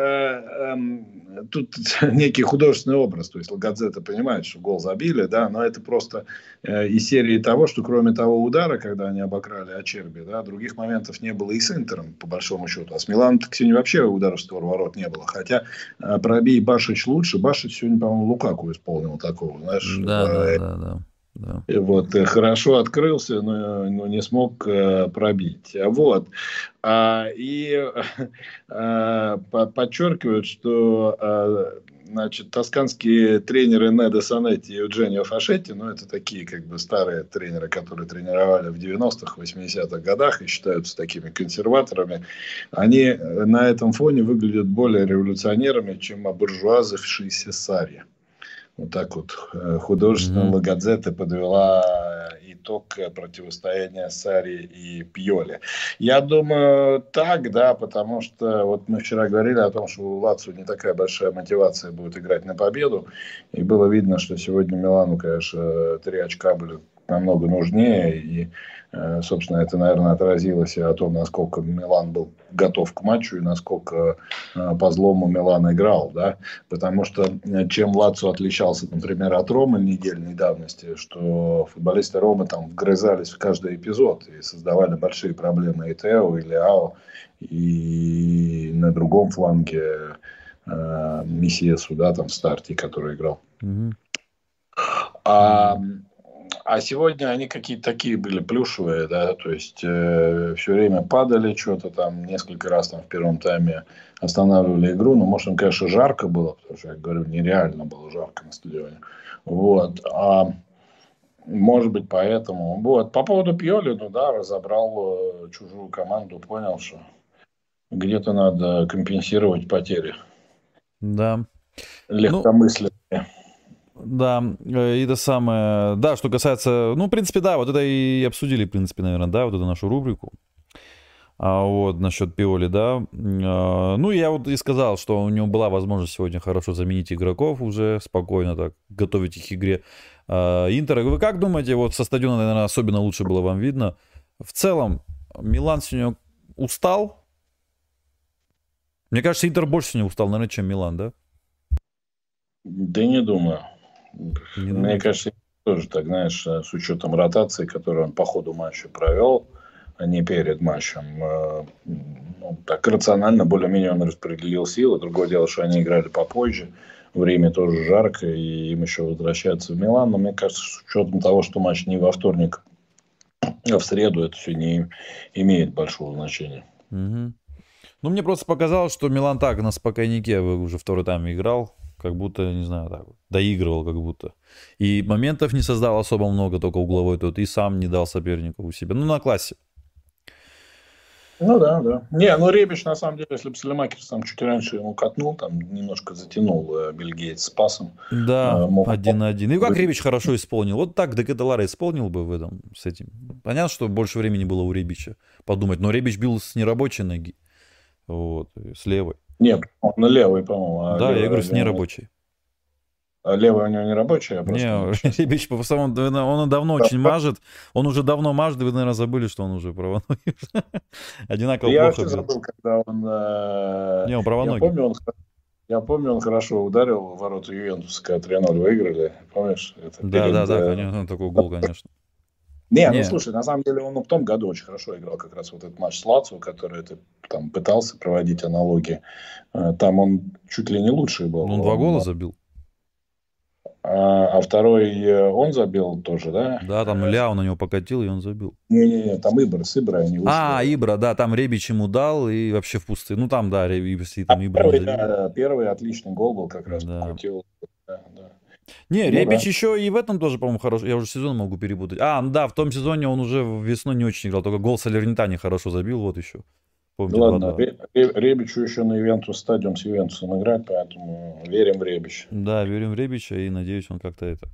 тут некий художественный образ. То есть, Лагодзета понимает, что гол забили, да, но это просто из серии того, что кроме того удара, когда они обокрали Ачерби, да, других моментов не было и с Интером, по большому счету. А с Миланом-то сегодня вообще ударов в створ ворот не было. Хотя... Пробей Башич лучше. Башич сегодня, по-моему, Лукаку исполнил такого, знаешь. Да. Вот, хорошо открылся, но не смог пробить. Вот. Подчеркивают, что... Значит, тосканские тренеры Недо Санетти и Юджинио Фашетти, ну, это такие, как бы, старые тренеры, которые тренировали в 90-х, 80-х годах и считаются такими консерваторами, они на этом фоне выглядят более революционерами, чем обуржуазившиеся Сарри. Вот так вот художественная Лагодзета подвела итог противостояния Сарри и Пиоли. Я думаю, так, да, потому что вот мы вчера говорили о том, что у Лацио не такая большая мотивация будет играть на победу. И было видно, что сегодня Милану, конечно, 3 очка были намного нужнее. И, собственно, это, наверное, отразилось и о том, насколько Милан был готов к матчу и насколько по злому Милан играл, да, потому что чем Лацио отличался, например, от Ромы недельной давности, что футболисты Ромы там вгрызались в каждый эпизод и создавали большие проблемы и Тео, и Леао, и на другом фланге Мессиасу, да, там в старте, который играл. А сегодня они какие-то такие были плюшевые, да, то есть все время падали что-то там, несколько раз там в первом тайме останавливали игру, ну, может, им, конечно, жарко было, потому что, я говорю, нереально было жарко на стадионе, вот, может быть, поэтому, вот, по поводу Пиоли, ну, да, разобрал чужую команду, понял, что где-то надо компенсировать потери. Да. Легкомысленно. Да, и то самое, да, что касается, ну, в принципе, да, вот это и обсудили, в принципе, наверное, да, вот эту нашу рубрику, вот, насчет Пиоли, да, ну, я вот и сказал, что у него была возможность сегодня хорошо заменить игроков уже, спокойно так, готовить их к игре Интера. Вы как думаете, вот со стадиона, наверное, особенно лучше было вам видно, в целом, Милан сегодня устал? Мне кажется, Интер больше сегодня устал, наверное, чем Милан, да? Да не думаю. Мне кажется, тоже так, знаешь, с учетом ротации, которую он по ходу матча провел, а не перед матчем, ну, так рационально более-менее он распределил силы. Другое дело, что они играли попозже, время тоже жарко, и им еще возвращаться в Милан. Но мне кажется, с учетом того, что матч не во вторник, а в среду, это все не имеет большого значения. Угу. Ну, мне просто показалось, что Милан так на спокойнике уже второй тайм играл. Как будто, не знаю, так, доигрывал как будто. И моментов не создал особо много, только угловой тот. И сам не дал сопернику у себя. Ну, на классе. Ну, да, да. Не, ну, Ребич, на самом деле, если бы Салемакерс там чуть раньше ему катнул, там немножко затянул бельгиец с пасом. Да, один на один. И как Ребич хорошо исполнил. Вот так Де Кетеларе исполнил бы в этом, с этим. Понятно, что больше времени было у Ребича подумать. Но Ребич бил с нерабочей ноги. Вот, с левой. Нет, он на левый, по-моему. А да, я говорю, с нерабочей. А левый у него не рабочий? А просто... Не, Ребич, он давно очень мажет. Он уже давно мажет, вы, наверное, забыли, что он уже правоногий. Одинаково плохо. Я вообще забыл, когда он... Не, он правоногий. Я помню, он хорошо ударил в ворота Ювентуса, когда 3-0 выиграли. Помнишь? Да, конечно, такой гол, конечно. Ну слушай, на самом деле он в том году очень хорошо играл как раз вот этот матч с Лацио, который ты там пытался проводить аналогии. Там он чуть ли не лучший был. Он два гола забил. А второй он забил тоже, да? Да, там Ляо на него покатил, и он забил. Не-не-не, там Ибра, с Ибра они вышли. А, Ибра, да, там Ребич ему дал, и вообще в пустые. Ну, там, да, Ребич, там Ибра забил. Да, первый отличный гол был как раз, покатил. Да, да. Не, ну, Ребич еще и в этом тоже, по-моему, хорош. Я уже сезон могу перепутать. А, да, в том сезоне он уже весной не очень играл, только гол Салернитани хорошо забил, вот еще. Помните, да ладно, Ребичу еще на Ювентус стадиум с Ювентусом играть, поэтому верим в Ребича. Да, верим в Ребича и надеюсь, он как-то это...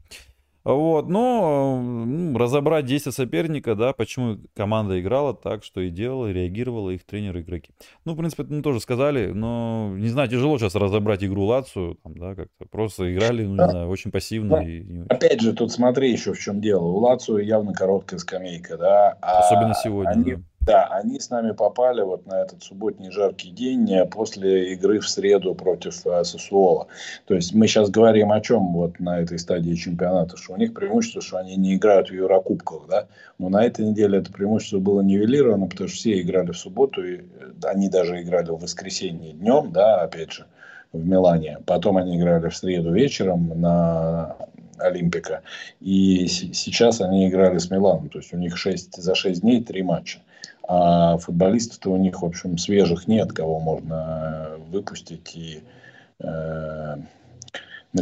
Вот, ну, разобрать действия соперника, да, почему команда играла так, что и делала, реагировала их тренеры и игроки. Ну, в принципе, мы тоже сказали, но, не знаю, тяжело сейчас разобрать игру Лацио, там, да, как-то просто играли, ну, не знаю, очень пассивно. Ну, опять же, тут смотри еще в чем дело. У Лацио явно короткая скамейка, да. Особенно сегодня. Они с нами попали вот на этот субботний жаркий день после игры в среду против Сассуоло. То есть мы сейчас говорим о чем вот на этой стадии чемпионата, что у них преимущество, что они не играют в Еврокубках, да. Но на этой неделе это преимущество было нивелировано, потому что все играли в субботу, и они даже играли в воскресенье днем, да, опять же, в Милане. Потом они играли в среду вечером на... Олимпика. И сейчас они играли с Миланом. То есть у них за 6 дней 3 матча. А футболистов-то у них, в общем, свежих нет, кого можно выпустить и на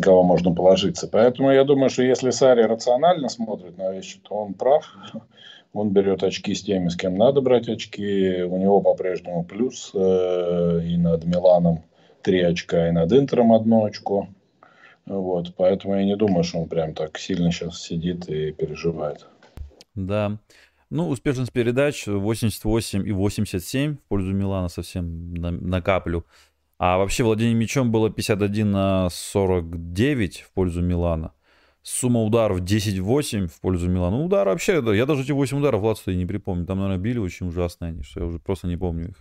кого можно положиться. Поэтому я думаю, что если Сарри рационально смотрит на вещи, то он прав. Он берет очки с теми, с кем надо брать очки. У него по-прежнему плюс и над Миланом 3 очка, и над Интером 1 очко. Вот, поэтому я не думаю, что он прям так сильно сейчас сидит и переживает. Да. Ну, успешность передач 88 и 87 в пользу Милана совсем на каплю. А вообще владение мячом было 51 на 49 в пользу Милана. Сумма ударов 10-8 в пользу Милана. Ну, удар вообще, да, я даже эти 8 ударов Лацио и не припомню. Там, наверное, били очень ужасно они, что я уже просто не помню их.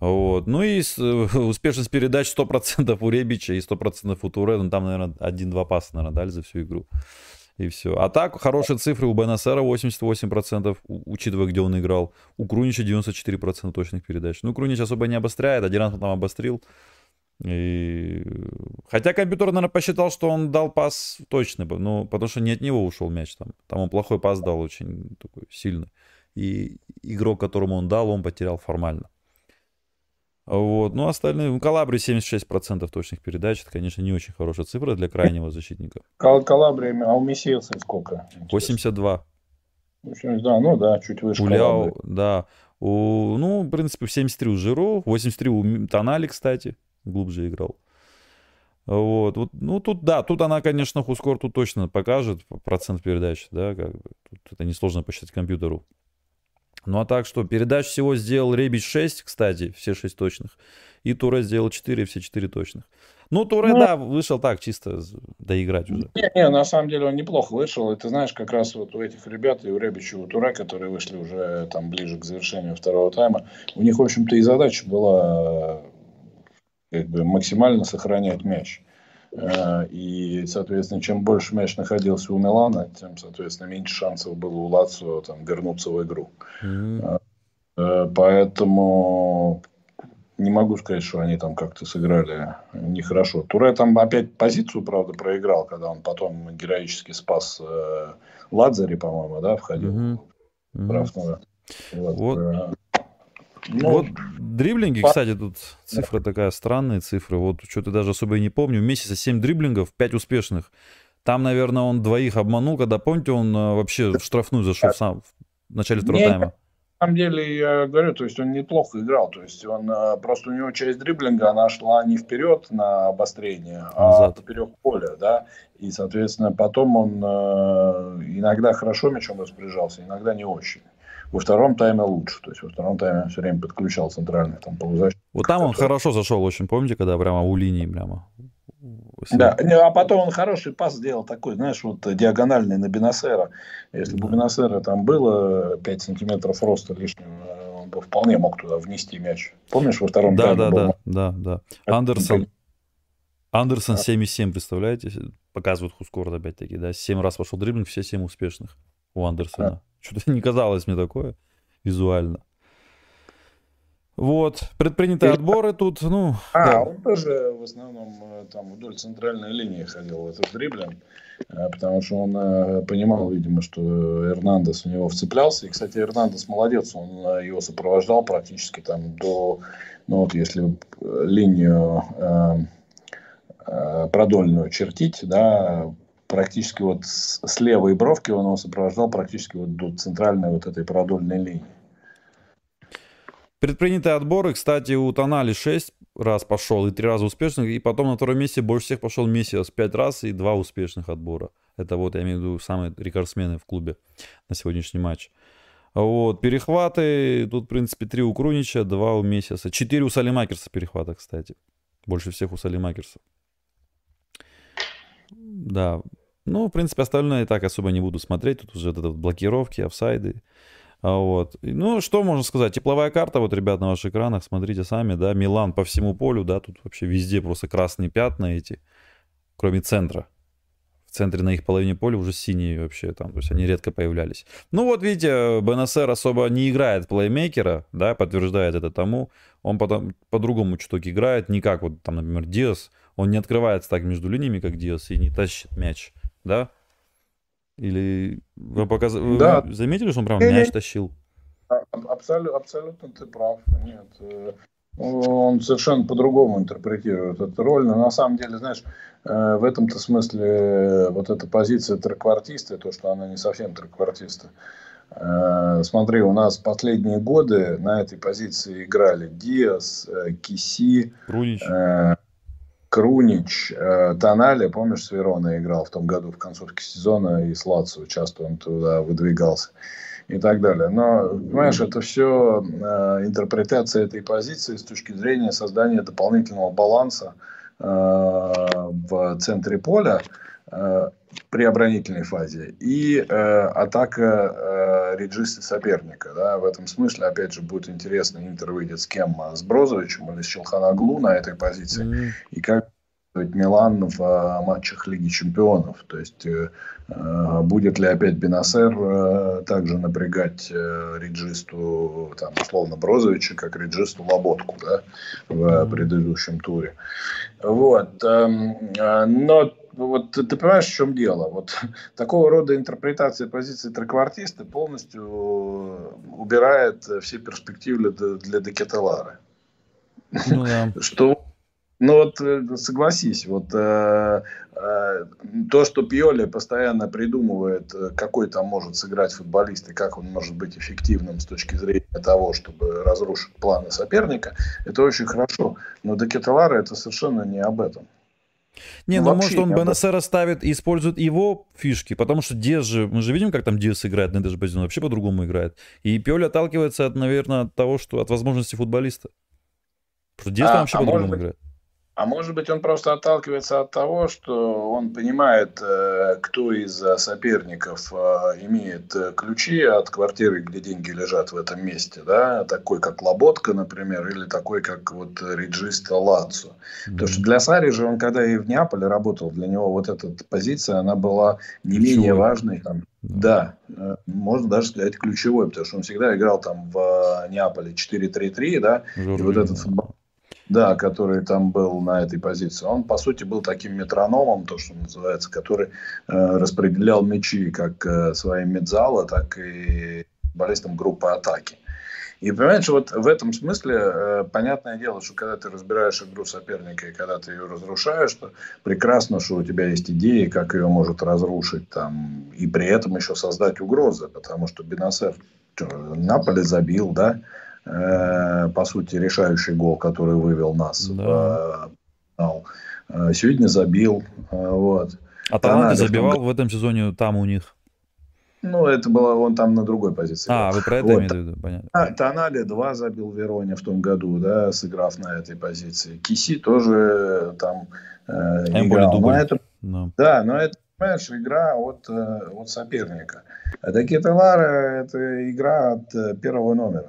Вот. Ну и успешность передач 100% у Ребича и 100% у Туре. Ну, там, наверное, 1-2 паса, наверное, дали за всю игру. И все. А так, хорошие цифры у Беннасера 88%, учитывая, где он играл. У Крунича 94% точных передач. Ну, Крунич особо не обостряет, один раз он там обострил. И... Хотя компьютер, наверное, посчитал, что он дал пас точный, но потому что не от него ушел мяч. Там он плохой пас дал, очень такой сильный. И игрок, которому он дал, он потерял формально. Вот, ну остальные, у Калабрии 76% точных передач, это, конечно, не очень хорошая цифра для крайнего защитника. Калабрия, а у Мессиаса сколько? Интересно? 82. Да, ну да, чуть выше у Калабрии. Да, ну, в принципе, 73 у Жиру, 83 у Тонали, кстати, глубже играл. Вот, ну тут, да, тут она, конечно, Хускор тут точно покажет процент передач, да, как бы, тут это несложно посчитать компьютеру. Ну а так что, передач всего сделал Ребич 6, кстати, все 6 точных. И Туре сделал 4, все 4 точных. Ну, Туре, да, вышел так, чисто доиграть уже. Не, на самом деле он неплохо вышел. И ты знаешь, как раз вот у этих ребят, и у Ребича, и у Туре, которые вышли уже там ближе к завершению второго тайма, у них, в общем-то, и задача была как бы максимально сохранять мяч. И, соответственно, чем больше мяч находился у Милана, тем, соответственно, меньше шансов было у Лацио там, вернуться в игру. Поэтому не могу сказать, что они там как-то сыграли нехорошо. Туре там опять позицию, правда, проиграл, когда он потом героически спас Ладзари, по-моему, да, входил. Вот. Ну, вот дриблинги, кстати, тут цифра такая, странные цифры. Вот что-то даже особо и не помню. В месяце 7 дриблингов, 5 успешных. Там, наверное, он двоих обманул, когда, помните, он вообще в штрафную зашел сам в начале второго тайма. На самом деле, я говорю, то есть он неплохо играл. То есть он просто, у него часть дриблинга, она шла не вперед на обострение, а поперек поля, да. И, соответственно, потом он иногда хорошо мячом распоряжался, иногда не очень. Во втором тайме лучше. То есть во втором тайме все время подключал центральный там полузащитник. Вот там он хорошо зашел очень, помните, когда прямо у линии прямо. Да, а потом он хороший пас сделал такой, знаешь, вот диагональный на Беннасера. Если бы у Беннасера там было 5 сантиметров роста лишнего, он бы вполне мог туда внести мяч. Помнишь, во втором тайме? Да. Андерсон 7,7, представляете? Показывают Хускорд опять-таки, да? 7 раз пошел дриблинг, все 7 успешных. у Андерсона. Да. Что-то не казалось мне такое визуально. Вот, предпринятые отборы тут, ну... Да. Он тоже в основном там вдоль центральной линии ходил, этот дриблинг, потому что он понимал, видимо, что Эрнандес у него вцеплялся. И, кстати, Эрнандес молодец, он его сопровождал практически там до... Ну вот если линию продольную чертить, да, практически вот с левой бровки он его сопровождал практически вот до центральной вот этой продольной линии. Предпринятые отборы, кстати, у Тонали 6 раз пошел и 3 раза успешных, и потом на втором месте больше всех пошел Мессиас 5 раз и 2 успешных отбора. Это вот, я имею в виду, самые рекордсмены в клубе на сегодняшний матч. Вот, перехваты, тут, в принципе, 3 у Крунича, 2 у Мессиаса, 4 у Салемакерса перехвата, кстати. Больше всех у Салемакерса. Да, ну, в принципе, остальное и так особо не буду смотреть, тут уже вот блокировки, офсайды. Вот. Ну, что можно сказать? Тепловая карта, вот, ребят, на ваших экранах, смотрите сами, да, Милан по всему полю, да, тут вообще везде просто красные пятна эти, кроме центра. В центре на их половине поля уже синие вообще там, то есть они редко появлялись. Ну, вот видите, Беннасер особо не играет плеймейкера, да, подтверждает это тому, он потом по-другому чуток играет, не как вот там, например, Диас, он не открывается так между линиями, как Диас, и не тащит мяч, да. Или вы, да. Вы заметили, что он прям мяч тащил? Абсолютно ты прав. Нет, он совершенно по-другому интерпретирует эту роль. Но на самом деле, знаешь, в этом-то смысле вот эта позиция триквартиста, то, что она не совсем триквартиста. Смотри, у нас последние годы на этой позиции играли Диас, Киси, Крунич, Тонали, помнишь, с Вероной играл в том году в концовке сезона, и с Лацио часто он туда выдвигался и так далее. Но, понимаешь, это все интерпретация этой позиции с точки зрения создания дополнительного баланса в центре поля при оборонительной фазе и атака реджисты соперника. Да? В этом смысле, опять же, будет интересно, Интер выйдет с кем? С Брозовичем или с Чалханоглу на этой позиции? И как Милан в матчах Лиги Чемпионов? То есть, будет ли опять Беннасер также напрягать реджисту, там, условно, Брозовича, как реджисту Лоботку, да, в предыдущем туре? Вот. Но вот ты понимаешь, в чем дело? Вот такого рода интерпретация позиции триквартиста полностью убирает все перспективы для Де Кетеларе. Ну, да. Что, ну вот согласись, вот то, что Пиоли постоянно придумывает, какой там может сыграть футболист и как он может быть эффективным с точки зрения того, чтобы разрушить планы соперника, это очень хорошо. Но Де Кетеларе это совершенно не об этом. Не, ну может он Беннасера ставит и использует его фишки, потому что Диас же, мы же видим, как там Диас играет на этой же позиции, он вообще по-другому играет. И Пиоли отталкивается, от, наверное, от того, что от возможности футболиста. Потому что Диас там вообще по-другому играет. А может быть, он просто отталкивается от того, что он понимает, кто из соперников имеет ключи от квартиры, где деньги лежат в этом месте, да, такой как Лоботка, например, или такой как вот реджиста Лацио. Потому что для Сарри же он, когда и в Неаполе работал, для него вот эта позиция, она была не менее важной, там, да, можно даже сказать ключевой, потому что он всегда играл там в Неаполе 4-3-3, да, и вот этот футбол. Да, который там был на этой позиции. Он, по сути, был таким метрономом, то, что называется, который распределял мячи как своим медзала, так и футболистам группы атаки. И, понимаешь, вот в этом смысле понятное дело, что когда ты разбираешь игру соперника и когда ты ее разрушаешь, то прекрасно, что у тебя есть идеи, как ее может разрушить, там, и при этом еще создать угрозы, потому что Беннасер Наполи забил, да, по сути, решающий гол, который вывел нас, да, в финал. Сегодня забил. Вот. Аталанта забивал в этом сезоне там у них? Ну, это было он там на другой позиции. А, вы про это вот имеете в виду? Понятно. Тонали 2 забил Вероне в том году, да, сыграв на этой позиции. Киси тоже там играл. Но это, да. Да, но это, понимаешь, игра от соперника. А Де Кетеларе – это игра от первого номера.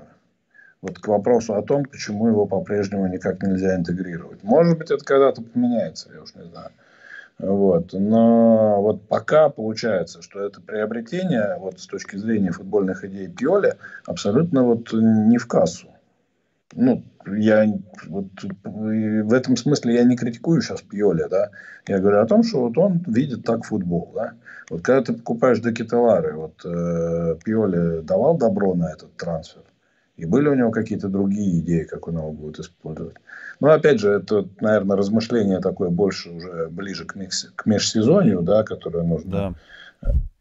Вот к вопросу о том, почему его по-прежнему никак нельзя интегрировать. Может быть, это когда-то поменяется, я уж не знаю. Вот. Но вот пока получается, что это приобретение вот с точки зрения футбольных идей Пиоли абсолютно вот не в кассу. Ну, я вот, в этом смысле я не критикую сейчас Пиоли, да. Я говорю о том, что вот он видит так футбол, да. Вот когда ты покупаешь Де Кетеларе, вот Пиоли давал добро на этот трансфер. И были у него какие-то другие идеи, как он его будет использовать. Но опять же, это, наверное, размышление такое больше уже ближе к межсезонью, да, которое нужно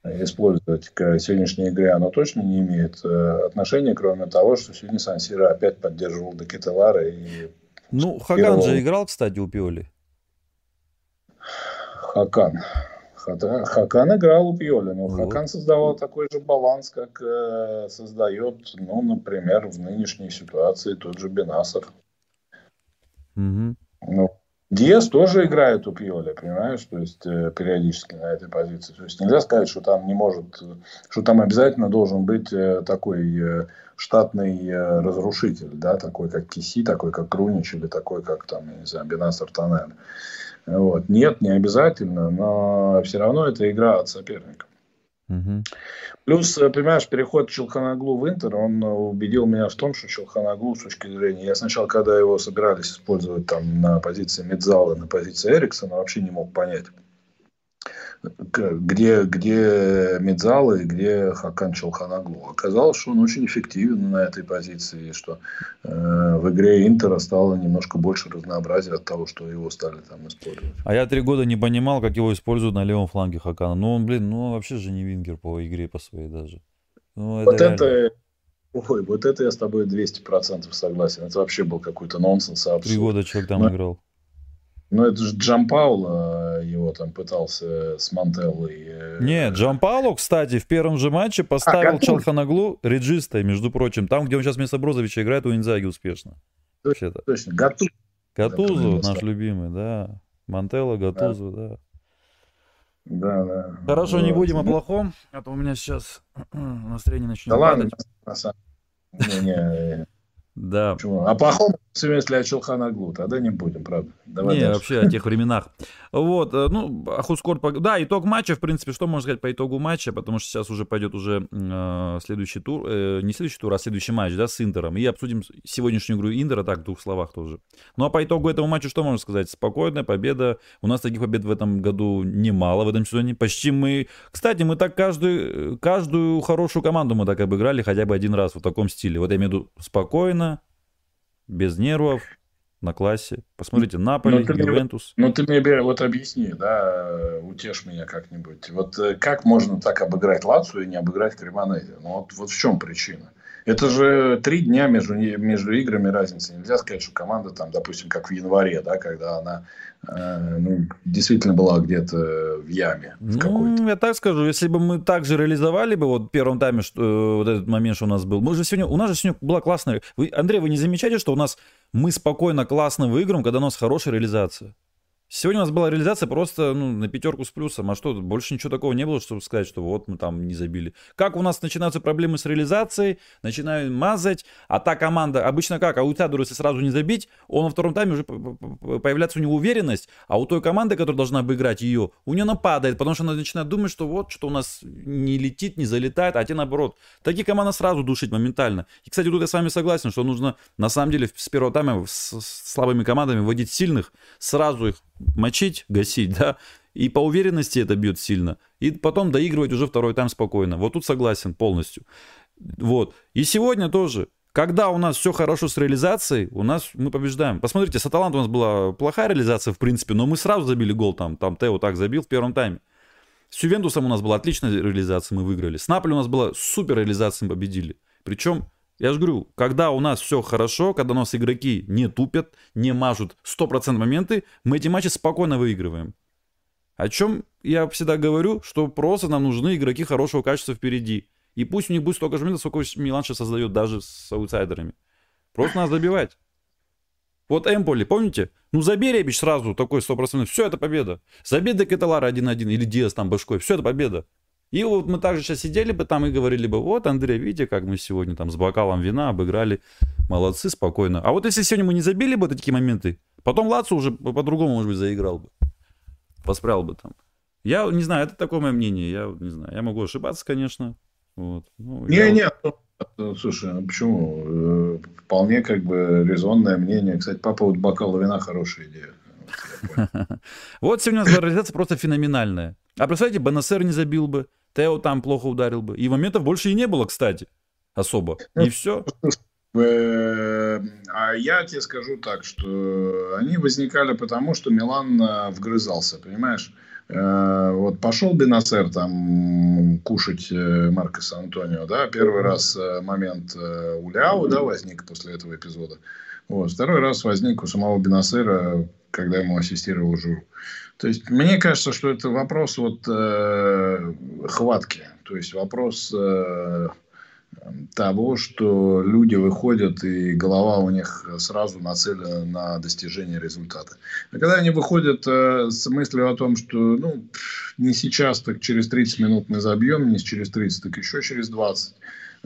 использовать к сегодняшней игре. Оно точно не имеет отношения, кроме того, что сегодня Сан-Сиро опять поддерживал Де Кетеларе. И ну, Хакан же играл, кстати, у Пиоли. Хакан играл у Пиоли, но вот. Хакан создавал такой же баланс, как создает, ну, например, в нынешней ситуации тот же Беннасер. Угу. Ну, Диас тоже играет у Пиоли, понимаешь, то есть периодически на этой позиции. То есть нельзя сказать, что там не может, что там обязательно должен быть такой штатный разрушитель, да, такой как Киси, такой как Крунич или такой как там, я не знаю, Беннасер Тонали. Вот. Нет, не обязательно, но все равно это игра от соперника. Угу. Плюс, понимаешь, переход Чалханоглу в Интер, он убедил меня в том, что Чалханоглу с точки зрения... Я сначала, когда его собирались использовать там, на позиции Медзала, на позиции Эриксона, вообще не мог понять, где Медзала и где Хакан Чалханоглу. Оказалось, что он очень эффективен на этой позиции, что в игре Интера стало немножко больше разнообразия от того, что его стали там использовать. А я 3 года не понимал, как его используют на левом фланге Хакана. Ну, он, блин, ну вообще же не вингер по игре по своей даже. Ну, это вот реально... это... Ой, вот это я с тобой 200% согласен. Это вообще был какой-то нонсенс. Абсурд. 3 года человек там играл. Ну, это же Джампауло его там пытался с Мантеллой... Нет, Джампауло, кстати, в первом же матче поставил Чалханоглу реджистой, между прочим. Там, где он сейчас вместо Брозовича играет, у Инзаги успешно. Вообще-то. Точно, Гатузу. Гатузу, наш любимый, да. Мантелло, Гатузу, да. Да, да. Хорошо, да. Не будем о плохом, а то у меня сейчас настроение начнет падать. Да ладно, да. Почему? А плохому, если о Чалханоглу, тогда не будем, правда. Давай не, дальше. Вообще о тех временах. Вот, ну, Хускор... Да, итог матча, в принципе, что можно сказать по итогу матча, потому что сейчас уже пойдет уже следующий тур, не следующий тур, а следующий матч, да, с Интером. И обсудим сегодняшнюю игру Интера, так, в 2 словах тоже. Ну, а по итогу этого матча что можно сказать? Спокойная победа. У нас таких побед в этом году немало, в этом сезоне. Почти мы... Кстати, мы так каждую хорошую команду мы так обыграли хотя бы 1 раз в таком стиле. Вот я имею в виду спокойно, без нервов, на классе. Посмотрите, Наполи, Ювентус. Ну, ты мне вот объясни, да, утешь меня как-нибудь. Вот как можно так обыграть Лацио и не обыграть Кремонезе? Ну, вот в чем причина? Это же 3 дня между играми разница. Нельзя сказать, что команда там, допустим, как в январе, да, когда она действительно была где-то в яме. Ну, я так скажу, если бы мы так же реализовали бы вот в первом тайме, что, вот этот момент, что у нас был. Мы же сегодня, у нас же сегодня была классная... Вы, Андрей, вы не замечаете, что у нас мы спокойно, классно выиграем, когда у нас хорошая реализация? Сегодня у нас была реализация просто ну, на 5 с плюсом. А что, больше ничего такого не было, чтобы сказать, что вот мы там не забили. Как у нас начинаются проблемы с реализацией, начинают мазать, а та команда, обычно как, а у Тео, если сразу не забить, он во втором тайме уже появляется у него уверенность, а у той команды, которая должна обыграть ее, у нее она падает, потому что она начинает думать, что вот, что у нас не летит, не залетает, а те наоборот. Такие команды сразу душить моментально. И, кстати, тут я с вами согласен, что нужно на самом деле с первого тайма с слабыми командами вводить сильных, сразу их мочить, гасить, да, и по уверенности это бьет сильно, и потом доигрывать уже второй тайм спокойно. Вот тут согласен полностью. Вот. И сегодня тоже, когда у нас все хорошо с реализацией, у нас мы побеждаем. Посмотрите, с Аталанта у нас была плохая реализация, в принципе, но мы сразу забили гол, там Тео так забил в первом тайме. С Ювентусом у нас была отличная реализация, мы выиграли. С Наполи у нас была супер реализация, мы победили. Причем, я же говорю, когда у нас все хорошо, когда у нас игроки не тупят, не мажут 100% моменты, мы эти матчи спокойно выигрываем. О чем я всегда говорю, что просто нам нужны игроки хорошего качества впереди. И пусть у них будет столько же моментов, сколько Милан сейчас создает даже с аутсайдерами. Просто надо забивать. Вот Эмполи, помните? Ну забей Ребич сразу, такой 100%, все, это победа. Забей Де Кетеларе 1-1 или Диас там башкой, все, это победа. И вот мы также сейчас сидели бы там и говорили бы, вот, Андрей, видите, как мы сегодня там с бокалом вина обыграли, молодцы, спокойно. А вот если сегодня мы не забили бы вот такие моменты, потом Лацио уже по-другому, может быть, заиграл бы. поспрял бы там. Я не знаю, это такое мое мнение, я не знаю. Я могу ошибаться, конечно. Вот. Ну, слушай, ну почему? Вполне как бы резонное мнение. Кстати, по поводу бокала вина хорошая идея. Вот сегодня у нас реализация просто феноменальная. А представляете, Беннасер не забил бы, Тео там плохо ударил бы. И моментов больше и не было, кстати, особо. И все. А я тебе скажу так, что они возникали потому, что Милан вгрызался, понимаешь? Вот пошел Беннасер там кушать Маркоса Антонио, да, первый раз момент у Ляо, да, возник после этого эпизода. Вот, второй раз возник у самого Беннасера, когда ему ассистировал Жиру. То есть, мне кажется, что это вопрос вот хватки, то есть вопрос того, что люди выходят, и голова у них сразу нацелена на достижение результата. А когда они выходят с мыслью о том, что ну, не сейчас, так через 30 минут мы забьем, не через 30, так еще через 20,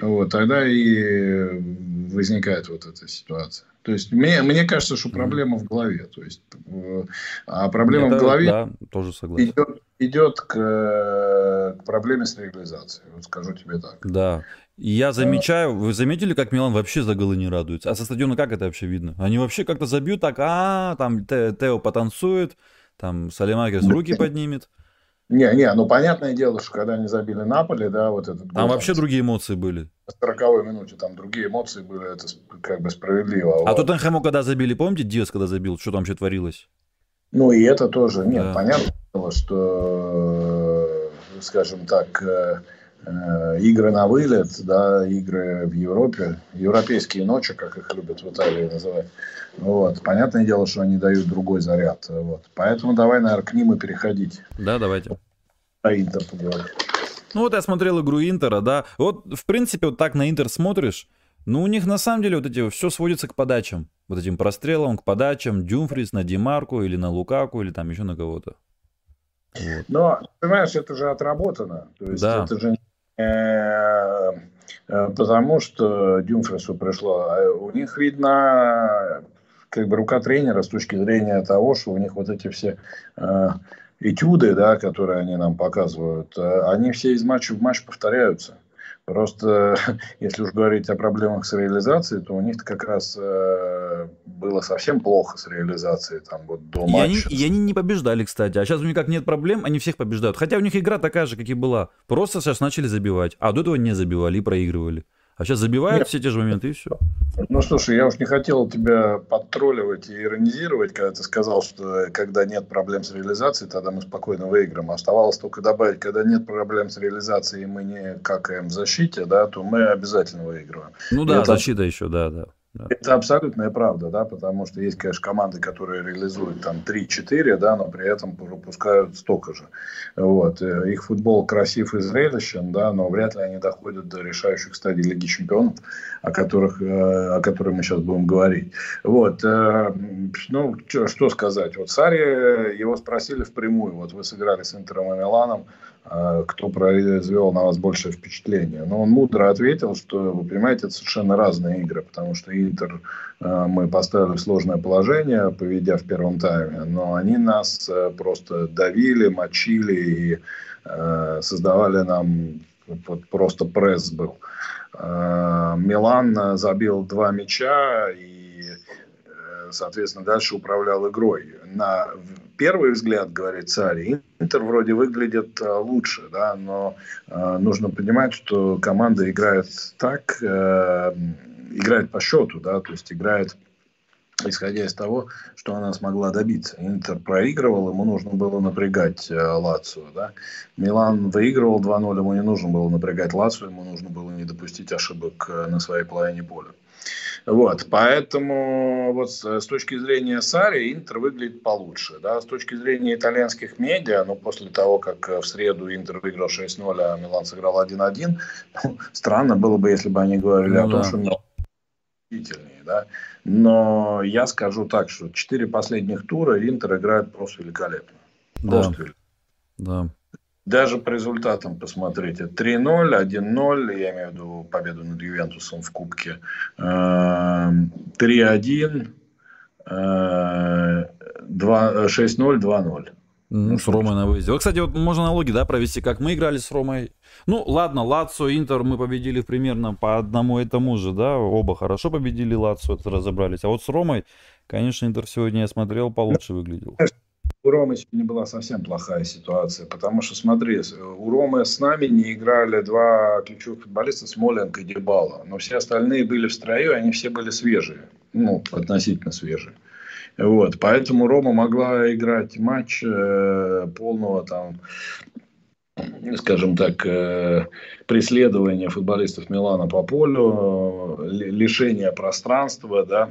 вот, тогда и возникает вот эта ситуация. То есть, мне кажется, что проблема в голове. То есть, а проблема в голове да, тоже согласен. Идет к проблеме с реализацией. Вот скажу тебе так. Да. Я замечаю, вы заметили, как Милан вообще за голы не радуется? А со стадиона как это вообще видно? Они вообще как-то забьют так, там Тео потанцует, там Салемакерс руки поднимет. Не, ну понятное дело, что когда они забили Наполи, да, вот этот... Там вообще другие эмоции были. В 40-й минуте там другие эмоции были, это как бы справедливо. А вот. Тоттенхэму когда забили, помните, Диас когда забил, что там еще творилось? Ну и это тоже, нет, да. Понятное дело, что, скажем так, игры на вылет, да, игры в Европе, европейские ночи, как их любят в Италии называть. Вот. Понятное дело, что они дают другой заряд. Вот. Поэтому давай, наверное, к ним и переходить. Да, давайте. А Интер поговорим. Ну вот я смотрел игру Интера, да. Вот, в принципе, вот так на Интер смотришь, ну у них на самом деле вот эти все сводится к подачам. Вот этим прострелам, к подачам, Дюмфрис на Димарку или на Лукаку, или там еще на кого-то. Вот. Но, понимаешь, это же отработано. То есть да. Это же потому что Дюмфрису пришло. У них видно как бы рука тренера с точки зрения того, что у них вот эти все этюды, да, которые они нам показывают, они все из матча в матч повторяются. Просто если уж говорить о проблемах с реализацией, то у них как раз было совсем плохо с реализацией там вот до матча. И они не побеждали, кстати. А сейчас у них как нет проблем, они всех побеждают. Хотя у них игра такая же, как и была. Просто сейчас начали забивать. А до этого не забивали и проигрывали. А сейчас забивают все те же моменты и все. Ну, слушай, я уж не хотел тебя подтролливать и иронизировать, когда ты сказал, что когда нет проблем с реализацией, тогда мы спокойно выиграем. Оставалось только добавить, когда нет проблем с реализацией, и мы не какаем в защите, да, то мы обязательно выигрываем. Ну да, это... защита еще, да. Это абсолютная правда, да, потому что есть, конечно, команды, которые реализуют там 3-4, да, но при этом пропускают столько же. Вот. Их футбол красив и зрелищен, да, но вряд ли они доходят до решающих стадий Лиги Чемпионов, о которых мы сейчас будем говорить. Вот. Ну, что сказать. Вот Сарри, его спросили впрямую. Вот вы сыграли с Интером и Миланом. Кто произвел на вас большее впечатление. Но он мудро ответил, что, вы понимаете, это совершенно разные игры, потому что Интер мы поставили в сложное положение, поведя в первом тайме, но они нас просто давили, мочили и создавали нам вот, просто пресс был. Милан забил 2 мяча и, соответственно, дальше управлял игрой. На первый взгляд, говорит Сарри, Интер вроде выглядит лучше, да, но нужно понимать, что команда играет так, играет по счету, да, то есть играет исходя из того, что она смогла добиться. Интер проигрывал, ему нужно было напрягать Лацио. Да? Милан выигрывал 2-0, ему не нужно было напрягать Лацио, ему нужно было не допустить ошибок на своей половине поля. Вот, поэтому вот с точки зрения Сарри Интер выглядит получше. Да? С точки зрения итальянских медиа, ну, после того, как в среду Интер выиграл 6-0, а Милан сыграл 1-1, ну, странно было бы, если бы они говорили о том, что Милан победительнее. Да? Но я скажу так, что 4 последних тура Интер играет просто великолепно. Да. Просто великолепно. Да. Даже по результатам посмотрите. 3-0, 1-0, я имею в виду победу над Ювентусом в Кубке. 3-1, 6-0, 2-0. Ну, с Ромой на выезде. Вот, кстати, вот можно налоги, да, провести, как мы играли с Ромой. Ну, ладно, Лацио, Интер мы победили примерно по одному и тому же, да, оба хорошо победили Лацио, это разобрались. А вот с Ромой, конечно, Интер сегодня, я смотрел, получше выглядел. У Ромы сегодня была совсем плохая ситуация, потому что, смотри, у Ромы с нами не играли два ключевых футболиста, Смоленко и Дебала, но все остальные были в строю, они все были свежие, ну, относительно свежие. Вот, поэтому Рома могла играть матч полного, там, скажем так, преследования футболистов Милана по полю, лишения пространства, да,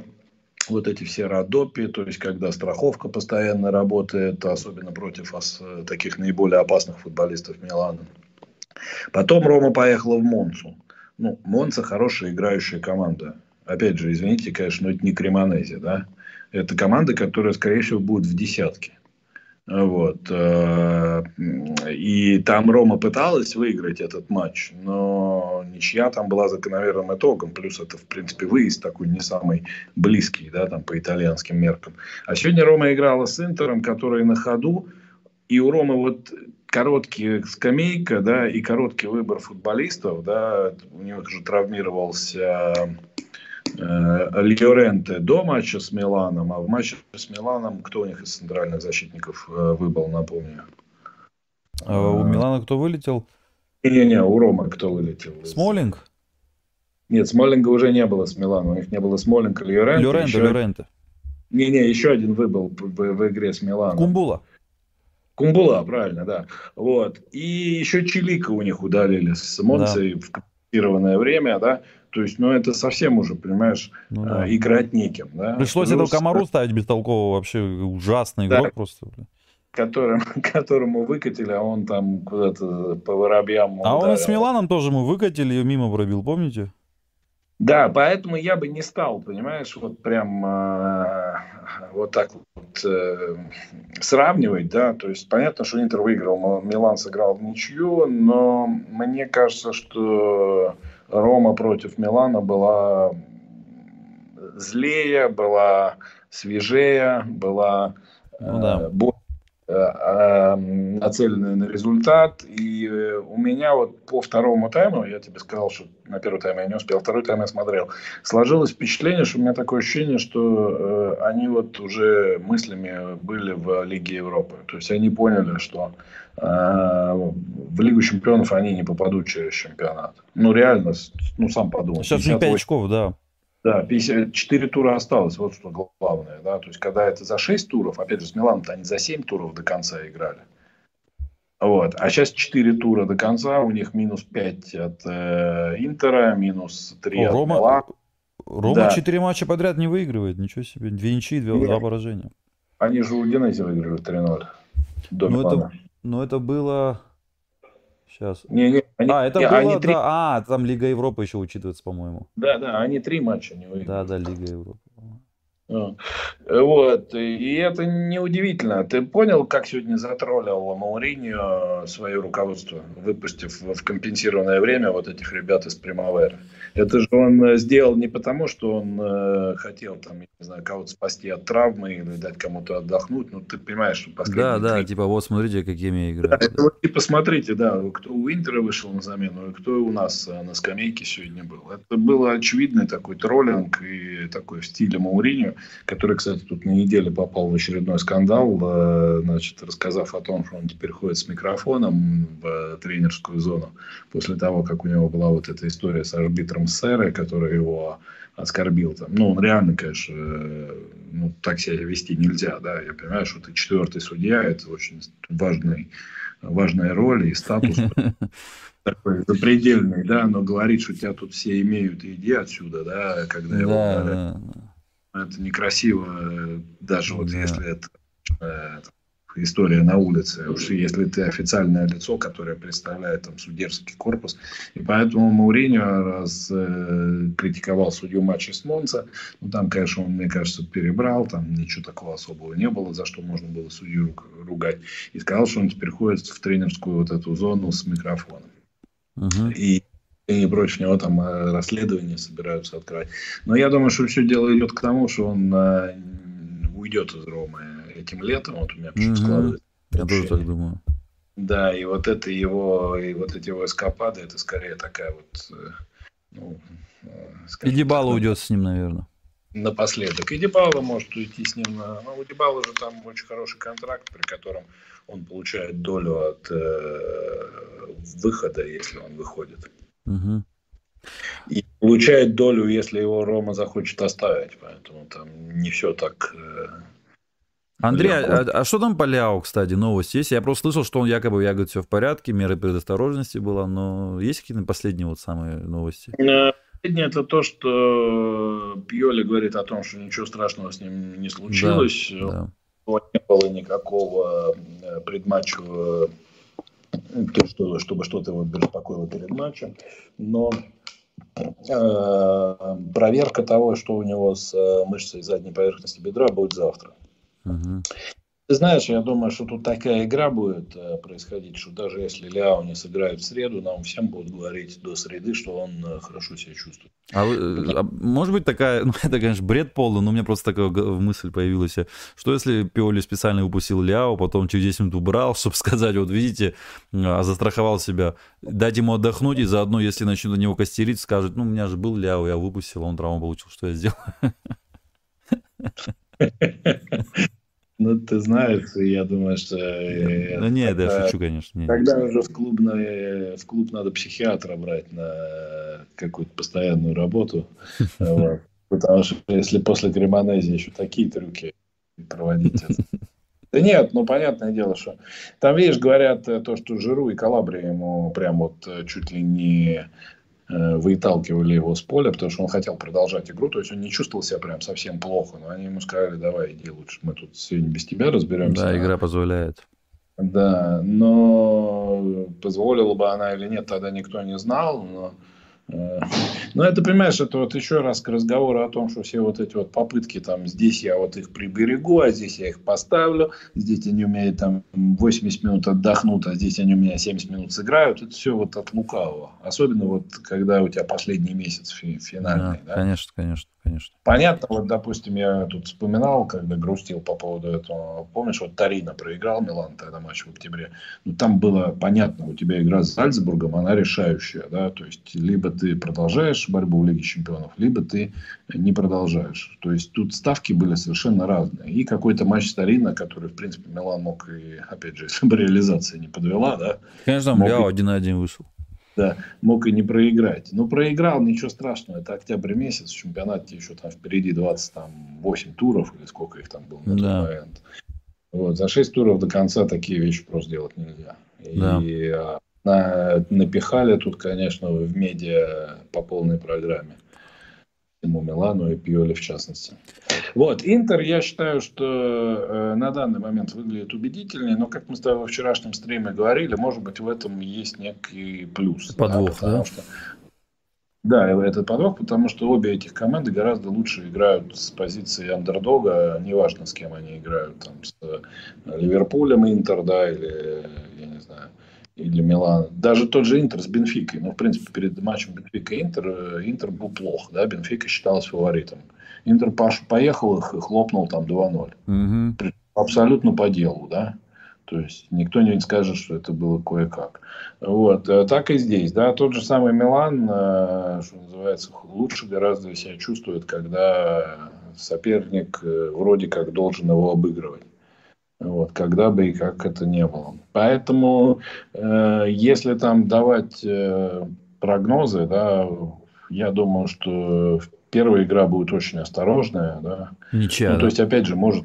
вот эти все радопи, то есть когда страховка постоянно работает, особенно против таких наиболее опасных футболистов Милана. Потом Рома поехала в Монцу. Ну, Монца хорошая играющая команда. Опять же, извините, конечно, но это не Кремонезе, да. Это команда, которая, скорее всего, будет в десятке. Вот. И там Рома пыталась выиграть этот матч, но ничья там была закономерным итогом. Плюс это, в принципе, выезд такой не самый близкий, да, там, по итальянским меркам. А сегодня Рома играла с Интером, который на ходу. И у Ромы вот короткая скамейка, да, и короткий выбор футболистов. Да, у него уже травмировался... Льоренте до матча с Миланом, а в матче с Миланом кто у них из центральных защитников выбыл, напомню. А у Милана кто вылетел? Не-не-не, у Рома кто вылетел. Смолинг? Нет, Смолинга уже не было с Миланом. У них не было Смолинга, Льоренте. Льоренте. Не-не, еще один выбыл в игре с Миланом. Кумбула. Кумбула, правильно, да. Вот. И еще Чилика у них удалили с Монцей, да, в компенсированное время, да. То есть, ну, это совсем уже, понимаешь, ну, да, играть неким. Да? Пришлось этого Комару ставить бестолкового, вообще ужасный игрок, да, просто. Которому выкатили, а он там куда-то по воробьям... А он и с Миланом тоже мы выкатили, и мимо пробил, помните? Да, поэтому я бы не стал, понимаешь, вот прям вот так вот сравнивать, да, то есть понятно, что Интер выиграл, но Милан сыграл в ничью, но мне кажется, что Рома против Милана была злее, была свежее, была нацеленная на результат. И у меня вот по второму тайму, я тебе сказал, что на первый тайм я не успел, второй тайм я смотрел, сложилось впечатление, что у меня такое ощущение, что они вот уже мыслями были в Лиге Европы. То есть они поняли, что в Лигу Чемпионов они не попадут через чемпионат. Ну реально, ну сам подумал. Сейчас 5 очков, да. Да, 4 тура осталось, вот что главное, да, то есть когда это за 6 туров, опять же с Миланом-то они за 7 туров до конца играли, вот, а сейчас 4 тура до конца, у них минус 5 от Интера, минус 3 от Милана. Рома, да, 4 матча подряд не выигрывает, ничего себе, 2 ничьи, 2 поражения. Они же у Динези выиграли 3-0 до Милана. Но это было... Сейчас. Там Лига Европы еще учитывается, по-моему. Да, они 3 матча не выиграли. Да, Лига Европы. Вот, и это неудивительно. Ты понял, как сегодня затроллил Мауриньо свое руководство, выпустив в компенсированное время вот этих ребят из Примаверы? Это же он сделал не потому, что он хотел там, я не знаю, кого-то спасти от травмы или дать кому-то отдохнуть, но ты понимаешь, что последний... Да, типа вот смотрите, какие мы играем. Да, вот, типа смотрите, да, кто у Интера вышел на замену и кто у нас на скамейке сегодня был. Это был очевидный такой троллинг и такой в стиле Мауриньо, который, кстати, тут на неделе попал в очередной скандал, значит, рассказав о том, что он теперь ходит с микрофоном в тренерскую зону, после того, как у него была вот эта история с арбитром Сэрри, который его оскорбил. Там. Ну, он реально, конечно, ну, так себя вести нельзя, да, я понимаю, что ты 4-й судья, это очень важная роль и статус такой запредельный, да, но говорить, что тебя тут все имеют, иди отсюда, да, когда его... Это некрасиво, даже вот если это история на улице, уж если ты официальное лицо, которое представляет там судейский корпус. И поэтому Мауриньо раз критиковал судью матча с Монца, ну там, конечно, он, мне кажется, перебрал, там ничего такого особого не было, за что можно было судью ругать. И сказал, что он теперь ходит в тренерскую вот эту зону с микрофоном. И против него там расследования собираются открывать. Но я думаю, что все дело идет к тому, что он уйдет из Ромы этим летом. Вот у меня почему складывается Я тоже так думаю. Да, и вот это его, и вот эти его эскапады, это скорее такая вот... Ну, и Дибала уйдет с ним, наверное. Напоследок. И Дибала может уйти с ним. Но у Дибала же там очень хороший контракт, при котором он получает долю от выхода, если он выходит. Угу. И получает долю, если его Рома захочет оставить. Поэтому там не все так... Андрей, а что там по Ляо, кстати, новость есть? Я просто слышал, что он якобы, я говорю, все в порядке, меры предосторожности было, но есть какие-то последние вот самые новости? Последнее это то, что Пиоли говорит о том, что ничего страшного с ним не случилось, да, да. Не было никакого предматчевого, чтобы что-то его беспокоило перед матчем, но... проверка того, что у него с мышцей задней поверхности бедра, будет завтра. Ты знаешь, я думаю, что тут такая игра будет происходить, что даже если Ляо не сыграет в среду, нам всем будут говорить до среды, что он хорошо себя чувствует. А может быть такая, ну это, конечно, бред полный, но у меня просто такая мысль появилась, что если Пиоли специально выпустил Ляо, потом через 10 минут убрал, чтобы сказать, вот видите, застраховал себя, дать ему отдохнуть и заодно, если начнет на него костерить, скажет, ну у меня же был Ляо, я выпустил, он травму получил, что я сделал? Ну, ты знаешь, я думаю, что... Ну, нет, да, я шучу, конечно. Тогда уже в клуб надо психиатра брать на какую-то постоянную работу. Потому что если после Кремонезе еще такие трюки проводить... Да нет, ну, понятное дело, что... Там, видишь, говорят то, что Жиру и Калабрия ему прям вот чуть ли не... выталкивали его с поля, потому что он хотел продолжать игру, то есть он не чувствовал себя прям совсем плохо, но они ему сказали, давай, иди лучше, мы тут сегодня без тебя разберемся. Да, игра позволяет. Да, но позволила бы она или нет, тогда никто не знал, но это, понимаешь, это вот еще раз к разговору о том, что все вот эти вот попытки, там, здесь я вот их приберегу, а здесь я их поставлю, здесь они у меня там 80 минут отдохнут, а здесь они у меня 70 минут сыграют, это все вот от лукавого. Особенно вот, когда у тебя последний месяц финальный, да? Конечно, конечно, конечно. Понятно, вот, допустим, я тут вспоминал, когда грустил по поводу этого, помнишь, вот Торино проиграл Милан тогда матч в октябре, ну, там было понятно, у тебя игра с Зальцбургом, она решающая, да, то есть, либо ты продолжаешь борьбу в Лиге Чемпионов, либо ты не продолжаешь. То есть тут ставки были совершенно разные. И какой-то матч Торино, который, в принципе, Милан мог и, опять же, если бы реализация не подвела, да. Конечно, Ляо 1-1 вышел. Да, мог и не проиграть. Но проиграл, ничего страшного. Это октябрь месяц, в чемпионате еще там впереди 28 туров, или сколько их там было на тот момент. Вот, за 6 туров до конца такие вещи просто делать нельзя. Да. И... напихали тут, конечно, в медиа по полной программе. Ему Милану и Пиоли в частности. Вот, Интер, я считаю, что на данный момент выглядит убедительнее, но, как мы с тобой во вчерашнем стриме говорили, может быть, в этом есть некий плюс. Подвох, да? Да, это подвох, потому что обе этих команды гораздо лучше играют с позиции андердога, неважно, с кем они играют, там, с Ливерпулем, Интер, да, или, я не знаю, или Милан. Даже тот же Интер с Бенфикой. Ну, в принципе, перед матчем Бенфика-Интер, Интер был плох. Да? Бенфика считалась фаворитом. Интер поехал их и хлопнул там 2-0. Угу. Абсолютно по делу, да. То есть никто не скажет, что это было кое-как. Вот. Так и здесь. Да? Тот же самый Милан, что называется, лучше гораздо себя чувствует, когда соперник вроде как должен его обыгрывать. Вот, когда бы и как это не было. Поэтому, если там давать прогнозы, да, я думаю, что первая игра будет очень осторожная. Да. Ничья. Ну, то есть, опять же, может...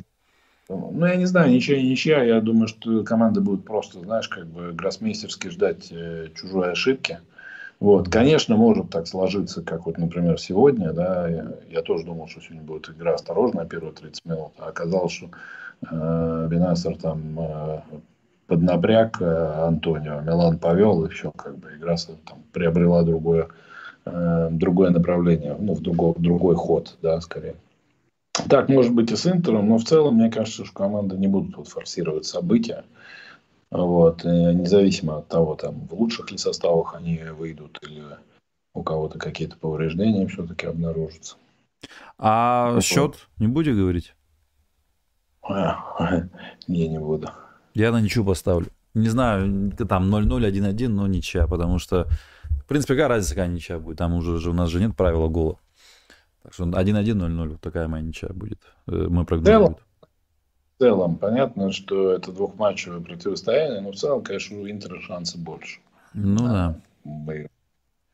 Ну, я не знаю, ничья. Я думаю, что команда будет просто, знаешь, как бы гроссмейстерски ждать чужой ошибки. Вот. Конечно, может так сложиться, как вот, например, сегодня. Да, я тоже думал, что сегодня будет игра осторожная, первые 30 минут. А оказалось, что Беннасер там поднапряг Антонио, Милан повел, и все, как бы игра там приобрела другое направление, ну, в другой ход, да, скорее. Так, может быть, и с Интером, но в целом, мне кажется, что команды не будут вот форсировать события, вот, независимо от того, там, в лучших ли составах они выйдут, или у кого-то какие-то повреждения все-таки обнаружатся. А счет не будете говорить? Я не буду. Я на ничью поставлю. Не знаю, там 0-0, 1-1, но ничья, потому что, в принципе, какая разница, какая ничья будет, там уже у нас же нет правила гола. Так что 1-1, 0-0, вот такая моя ничья будет. Мы прогнозируем. В целом, понятно, что это двухматчевое противостояние, но в целом, конечно, у Интера шансы больше. Ну да.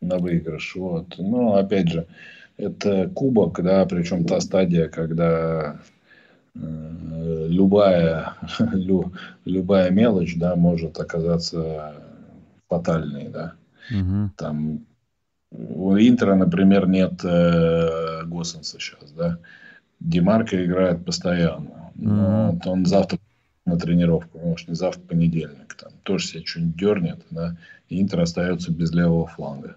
На выигрыш, вот. Но, опять же, это кубок, да, причем та стадия, когда... Любая мелочь, да, может оказаться фатальной, да. Угу. Там у Интера, например, нет Госсенса сейчас, да. Демарко играет постоянно. Но вот он завтра на тренировку, может, не завтра, понедельник, там тоже себе что-нибудь дернет, да. И Интер остается без левого фланга.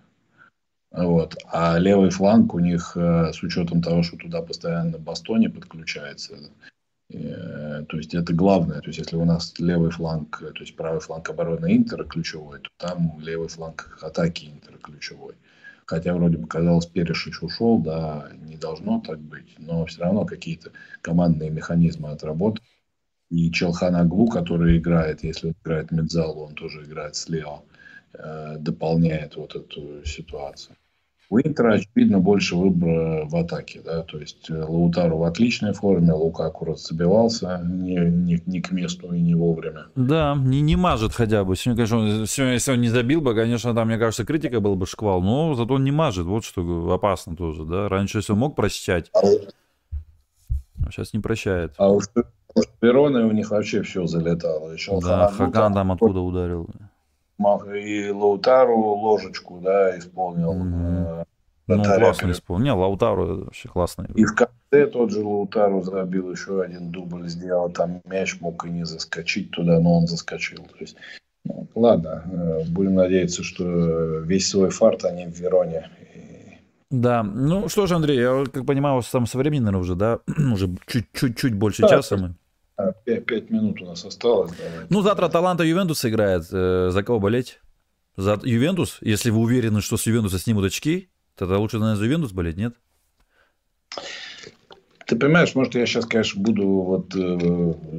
Вот. А левый фланг у них, с учетом того, что туда постоянно Бастони подключается, то есть это главное. То есть если у нас левый фланг, то есть правый фланг обороны Интера ключевой, то там левый фланг атаки Интера ключевой. Хотя вроде бы казалось, Перешич ушел, да, не должно так быть, но все равно какие-то командные механизмы отработаны. И Чалханоглу, который играет, если он играет мидзалу, он тоже играет слева, дополняет вот эту ситуацию. У Интера, очевидно, больше выбора в атаке, да, то есть Лаутаро в отличной форме, Лукаку разобивался не к месту и не вовремя. Да, не мажет хотя бы. Сегодня, конечно, если он не забил бы, конечно, там, мне кажется, критика был бы шквал, но зато он не мажет, вот что опасно тоже, да. Раньше, если он мог прощать, а сейчас не прощает. А уж с Вероной у них вообще все залетало. Еще да, Хакан там откуда ударил. И Лаутару ложечку, да, исполнил. Ну, классно исполнил. Лаутару вообще классный. И в конце тот же Лаутару забил еще один дубль, сделал. Там мяч мог и не заскочить туда, но он заскочил. То есть, ну, ладно, будем надеяться, что весь свой фарт они в Вероне. Да, ну что же, Андрей, я как понимаю, там со временем, наверное, уже, да, уже чуть-чуть больше часа мы. 5 минут у нас осталось. Давайте. Ну, завтра Аталанта Ювентус играет. За кого болеть? За Ювентус? Если вы уверены, что с Ювентуса снимут очки, тогда лучше, наверное, за Ювентус болеть, нет? Ты понимаешь, может, я сейчас, конечно, буду вот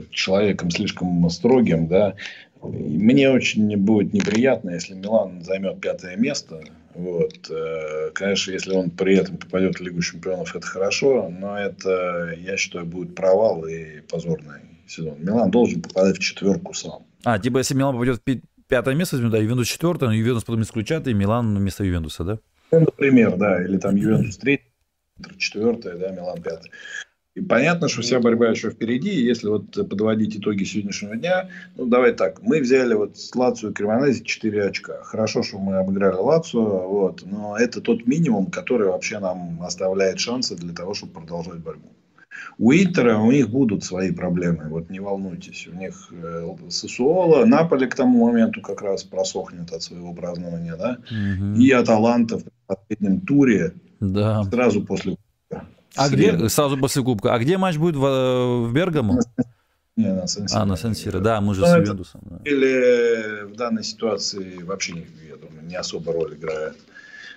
человеком слишком строгим, да. Мне очень будет неприятно, если Милан займет 5-е место. Вот. Конечно, если он при этом попадет в Лигу чемпионов, это хорошо, но это, я считаю, будет провал и позорный сезон. Милан должен попадать в 4-ку сам. А, типа, если Милан попадет в 5-е место, да, Ювентус 4-е, но Ювентус потом исключат, и Милан вместо Ювентуса, да? Например, да, или там Ювентус 3-е, 4-е, да, Милан 5-е. И понятно, что вся борьба еще впереди. Если вот подводить итоги сегодняшнего дня, ну, давай так. Мы взяли вот с Лацио и Кремонезе 4 очка. Хорошо, что мы обыграли Лацио, вот, но это тот минимум, который вообще нам оставляет шансы для того, чтобы продолжать борьбу. У Интера, у них будут свои проблемы, вот не волнуйтесь. У них Сассуоло, Наполи к тому моменту как раз просохнет от своего празднования, да? Угу. И Аталанта в последнем туре, да, сразу после... А где, сразу после кубка. А где матч будет? В Бергамо? Не, на Сан-Сиро. А, на Сан-Сиро, да, мы же с Ювентусом. Да. Или в данной ситуации вообще, я думаю, не особо роль играет.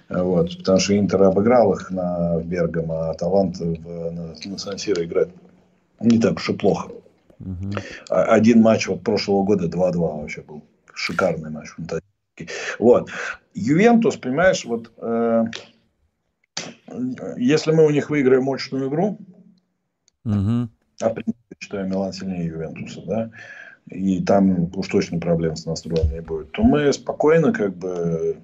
Вот, потому что Интер обыграл их на Бергамо, а Аталанта на Сан-Сиро играет не так уж и плохо. Угу. Один матч вот прошлого года 2-2 вообще был. Шикарный матч. Вот. Ювентус, понимаешь, вот... Если мы у них выиграем мощную игру, угу, а в принципе, считаю, Милан сильнее Ювентуса, да, и там уж точно проблем с настроем не будет, то мы спокойно как бы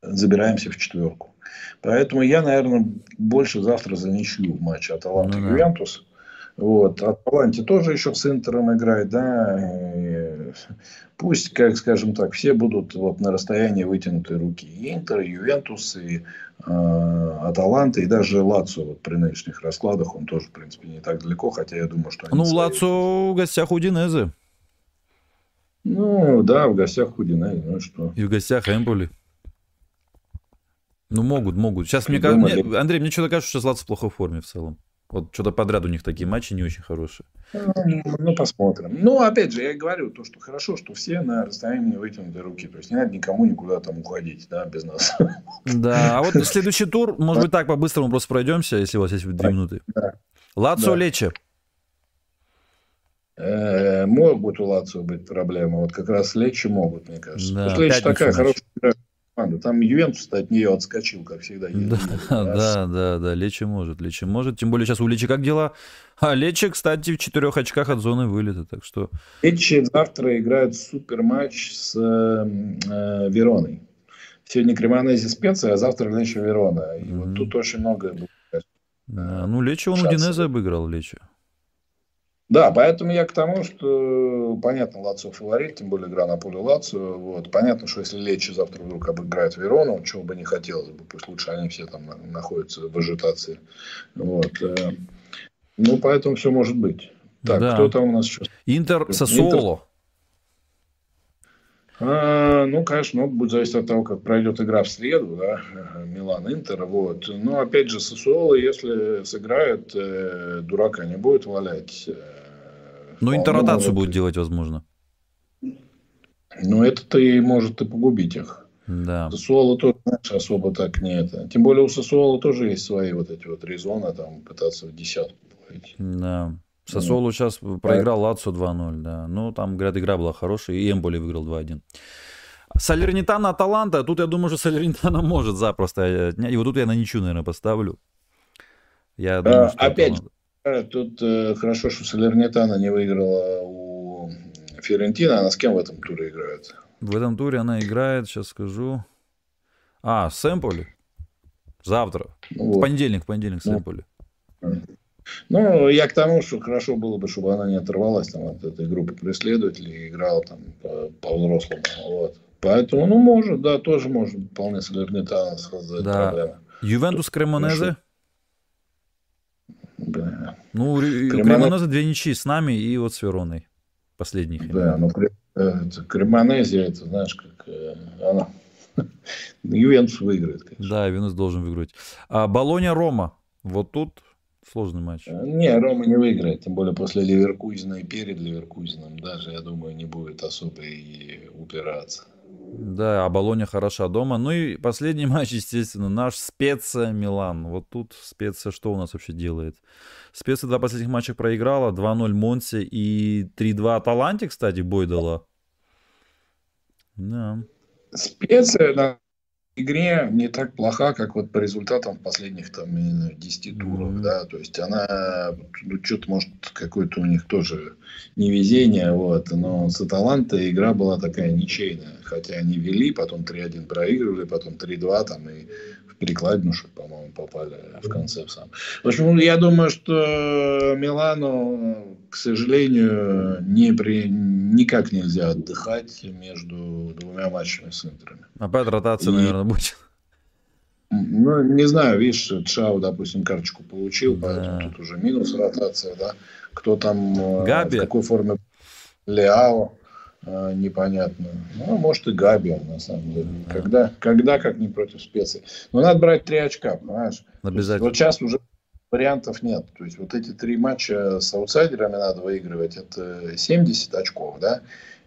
забираемся в 4-ку. Поэтому я, наверное, больше завтра за ничью в матче Аталанта и Ювентус. Вот. Аталанте тоже еще с Интером играет, да. И пусть, как скажем так, все будут вот на расстоянии вытянутой руки. И Интер, и Ювентус, и Аталанта, и даже Лацио вот, при нынешних раскладах он тоже, в принципе, не так далеко, хотя я думаю, что... Ну, Лацио в гостях у Удинезе. Ну, да, в гостях у Удинезе, ну что. И в гостях Эмполи. Ну, могут. Сейчас, мне кажется, Андрей, мне что-то кажется, что сейчас Лацио в плохой форме в целом. Вот что-то подряд у них такие матчи не очень хорошие. Ну, посмотрим. Ну, опять же, я говорю, то, что хорошо, что все на расстоянии вытянутой руки. То есть не надо никому никуда там уходить, да, без нас. Да, а вот следующий тур, может быть, так по-быстрому просто пройдемся, если у вас есть 2 минуты. Лацио-Лечче. Могут у Лацио быть проблемы. Вот как раз Лечче могут, мне кажется. Да, Лечче такая хорошая команда. Там Ювентус от нее отскочил, как всегда. Да, Лечче может. Тем более сейчас у Лечче как дела? А Лечче, кстати, в 4 очках от зоны вылета. Так что... Лечче завтра играет суперматч с Вероной. Сегодня Кремонезе Специя, а завтра Лечче Верона. И вот тут очень многое будет. Да, ну, Лечче он шансы. У Динезе обыграл Лечче. Да, поэтому я к тому, что понятно, Лацио фаворит, тем более игра на поле Лацио. Вот. Понятно, что если Лечче завтра вдруг обыграет Верону, чего бы не хотелось бы, пусть лучше они все там находятся в ажитации. Вот. Ну, поэтому все может быть. Так, да. Кто там у нас еще? Интер Сассуоло. Ну, конечно, будет зависеть от того, как пройдет игра в среду, да, Милан-Интер, вот. Но, опять же, Сассуоло, если сыграет, дурака не будет валять. Но интерротацию будет делать, возможно. Ну, это-то и может и погубить их. Да. Сассуоло тоже, знаешь, особо так не это. Тем более у Сассуоло тоже есть свои вот эти вот резоны, там, пытаться в десятку плыть. Да. Сассуоло сейчас проиграл Лацио 2-0, да. Ну, там, говорят, игра была хорошая, и Эмполи выиграл 2-1. Салернитана, Аталанта. Тут, я думаю, что Салернитана может запросто. И вот тут я на ничью, наверное, поставлю. Я думаю, опять же, тут хорошо, что Салернитана не выиграла у Фиорентина. Она с кем в этом туре играет? В этом туре она играет, сейчас скажу. С Эмполи. Завтра. Ну, вот. В понедельник с Эмполи. Ну, я к тому, что хорошо было бы, чтобы она не оторвалась там, от этой группы преследователей и играла там по-взрослому. Вот. Поэтому, ну, может, да, тоже может вполне Салернитана создать проблемы. Ювентус Кремонезе. Да. Ну, Кремонезе 2 ничьи с нами и вот с Вероной. Последних. Да, ну, Кремонезе, это, знаешь, как она. Ювентус выиграет, конечно. Да, Ювентус должен выиграть. Болонья-Рома. Вот тут... Сложный матч. Не, Рома не выиграет. Тем более после Ливеркузена и перед Ливеркузеном даже, я думаю, не будет особо и упираться. Да, а Болонья хороша дома. Ну и последний матч, естественно, наш Специя Милан. Вот тут Специя что у нас вообще делает? Специя 2 последних матча проиграла. 2-0 Монсе и 3-2 Аталанте, кстати, бой дала. Да. Специя, да. Игре не так плоха, как вот по результатам последних там 10 туров, да, то есть она что-то, может, какое-то у них тоже невезение, вот, но с Аталантой игра была такая ничейная, хотя они вели, потом 3-1 проигрывали, потом 3-2 там и в перекладину, по-моему, попали в конце в сам. В общем, я думаю, что Милану, к сожалению, никак нельзя отдыхать между двумя матчами с Интерами. Опять ротация, наверное, будет. Ну, не знаю, видишь, Чао, допустим, карточку получил, поэтому тут уже минус ротация, да. Кто там, Габи. В какой форме Леао, непонятно. Ну, может, и Габи, на самом деле. Когда как не против Специи. Но надо брать 3 очка, понимаешь? Обязательно. Вот сейчас уже вариантов нет. То есть вот эти 3 матча с аутсайдерами надо выигрывать. Это 70 очков, да?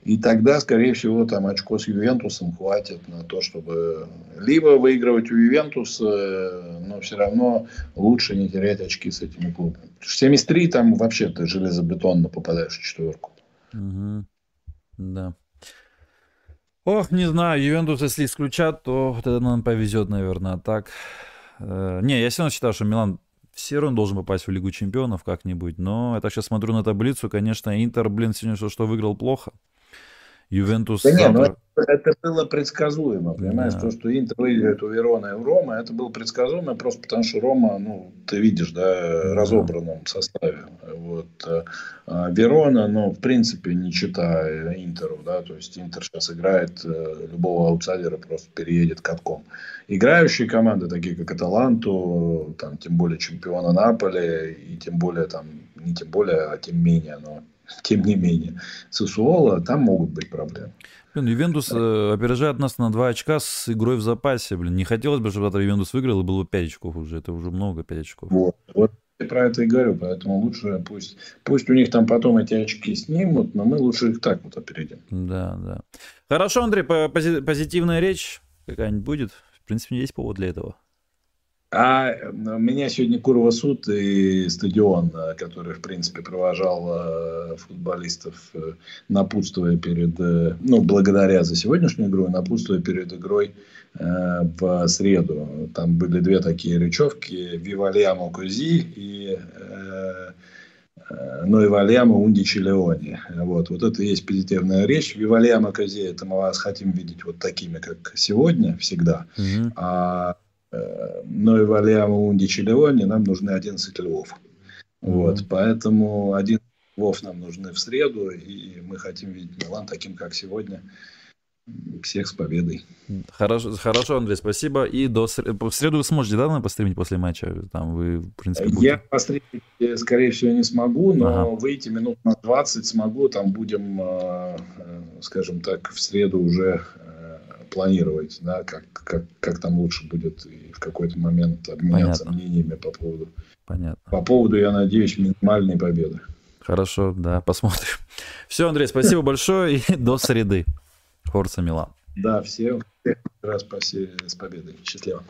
И тогда, скорее всего, там очко с Ювентусом хватит на то, чтобы либо выигрывать у Ювентуса, но все равно лучше не терять очки с этими клубами. 73 там вообще ты железобетонно попадаешь в 4. Угу. Да. Ох, не знаю, Ювентус, если исключат, то тогда нам повезет, наверное. А так, не, я все равно считаю, что Милан все равно должен попасть в Лигу Чемпионов как-нибудь. Но я так сейчас смотрю на таблицу, конечно, Интер, блин, сегодня что выиграл плохо. Ювентус... Да нет, это было предсказуемо, понимаешь, то, что Интер выиграет у Верона и у Рома, это было предсказуемо просто потому, что Рома, ну, ты видишь, да, разобранном составе, вот, а Верона, ну, в принципе, не чита Интеру, да, то есть Интер сейчас играет, любого аутсайдера просто переедет катком. Играющие команды, такие как Аталанту, там, тем более чемпиона Наполи, и тем более, там, не тем более, а тем менее, но... Тем не менее, Сассуоло, там могут быть проблемы. Блин, Ювентус опережает нас на 2 очка с игрой в запасе. Блин, не хотелось бы, чтобы Ювентус выиграл и было 5 очков уже. Это уже много, 5 очков. Вот я про это и говорю. Поэтому лучше пусть у них там потом эти очки снимут, но мы лучше их так вот опередим. Да. Хорошо, Андрей, позитивная речь какая-нибудь будет? В принципе, есть повод для этого. А меня сегодня Курвасут и стадион, который, в принципе, провожал футболистов, напутствуя перед, ну, благодаря за сегодняшнюю игру, напутствуя перед игрой в среду. Там были две такие речевки: «Вива Лиамо Кози» и «Но и Вальяма Ундичи Леони». Вот это и есть позитивная речь. «Вива Лиамо Кози» — это мы вас хотим видеть вот такими, как сегодня, всегда. Mm-hmm. Но и Валиама Ундичи Леони нам нужны 11 львов. Mm-hmm. Вот, поэтому 11 львов нам нужны в среду, и мы хотим видеть Милан таким, как сегодня. Всех с победой. Хорошо, Андрей, спасибо. И в среду вы сможете, да, постримить после матча? Там вы, в принципе, будете... Я постримить, скорее всего, не смогу, но выйти минут на 20 смогу. Там будем, скажем так, в среду уже... планировать, да, как там лучше будет, и в какой-то момент обменяться мнениями по поводу. Понятно. По поводу, я надеюсь, минимальной победы. Хорошо, да, посмотрим. Все, Андрей, спасибо большое и до среды. Форца Милан. Да, всем раз с победой. Счастливо.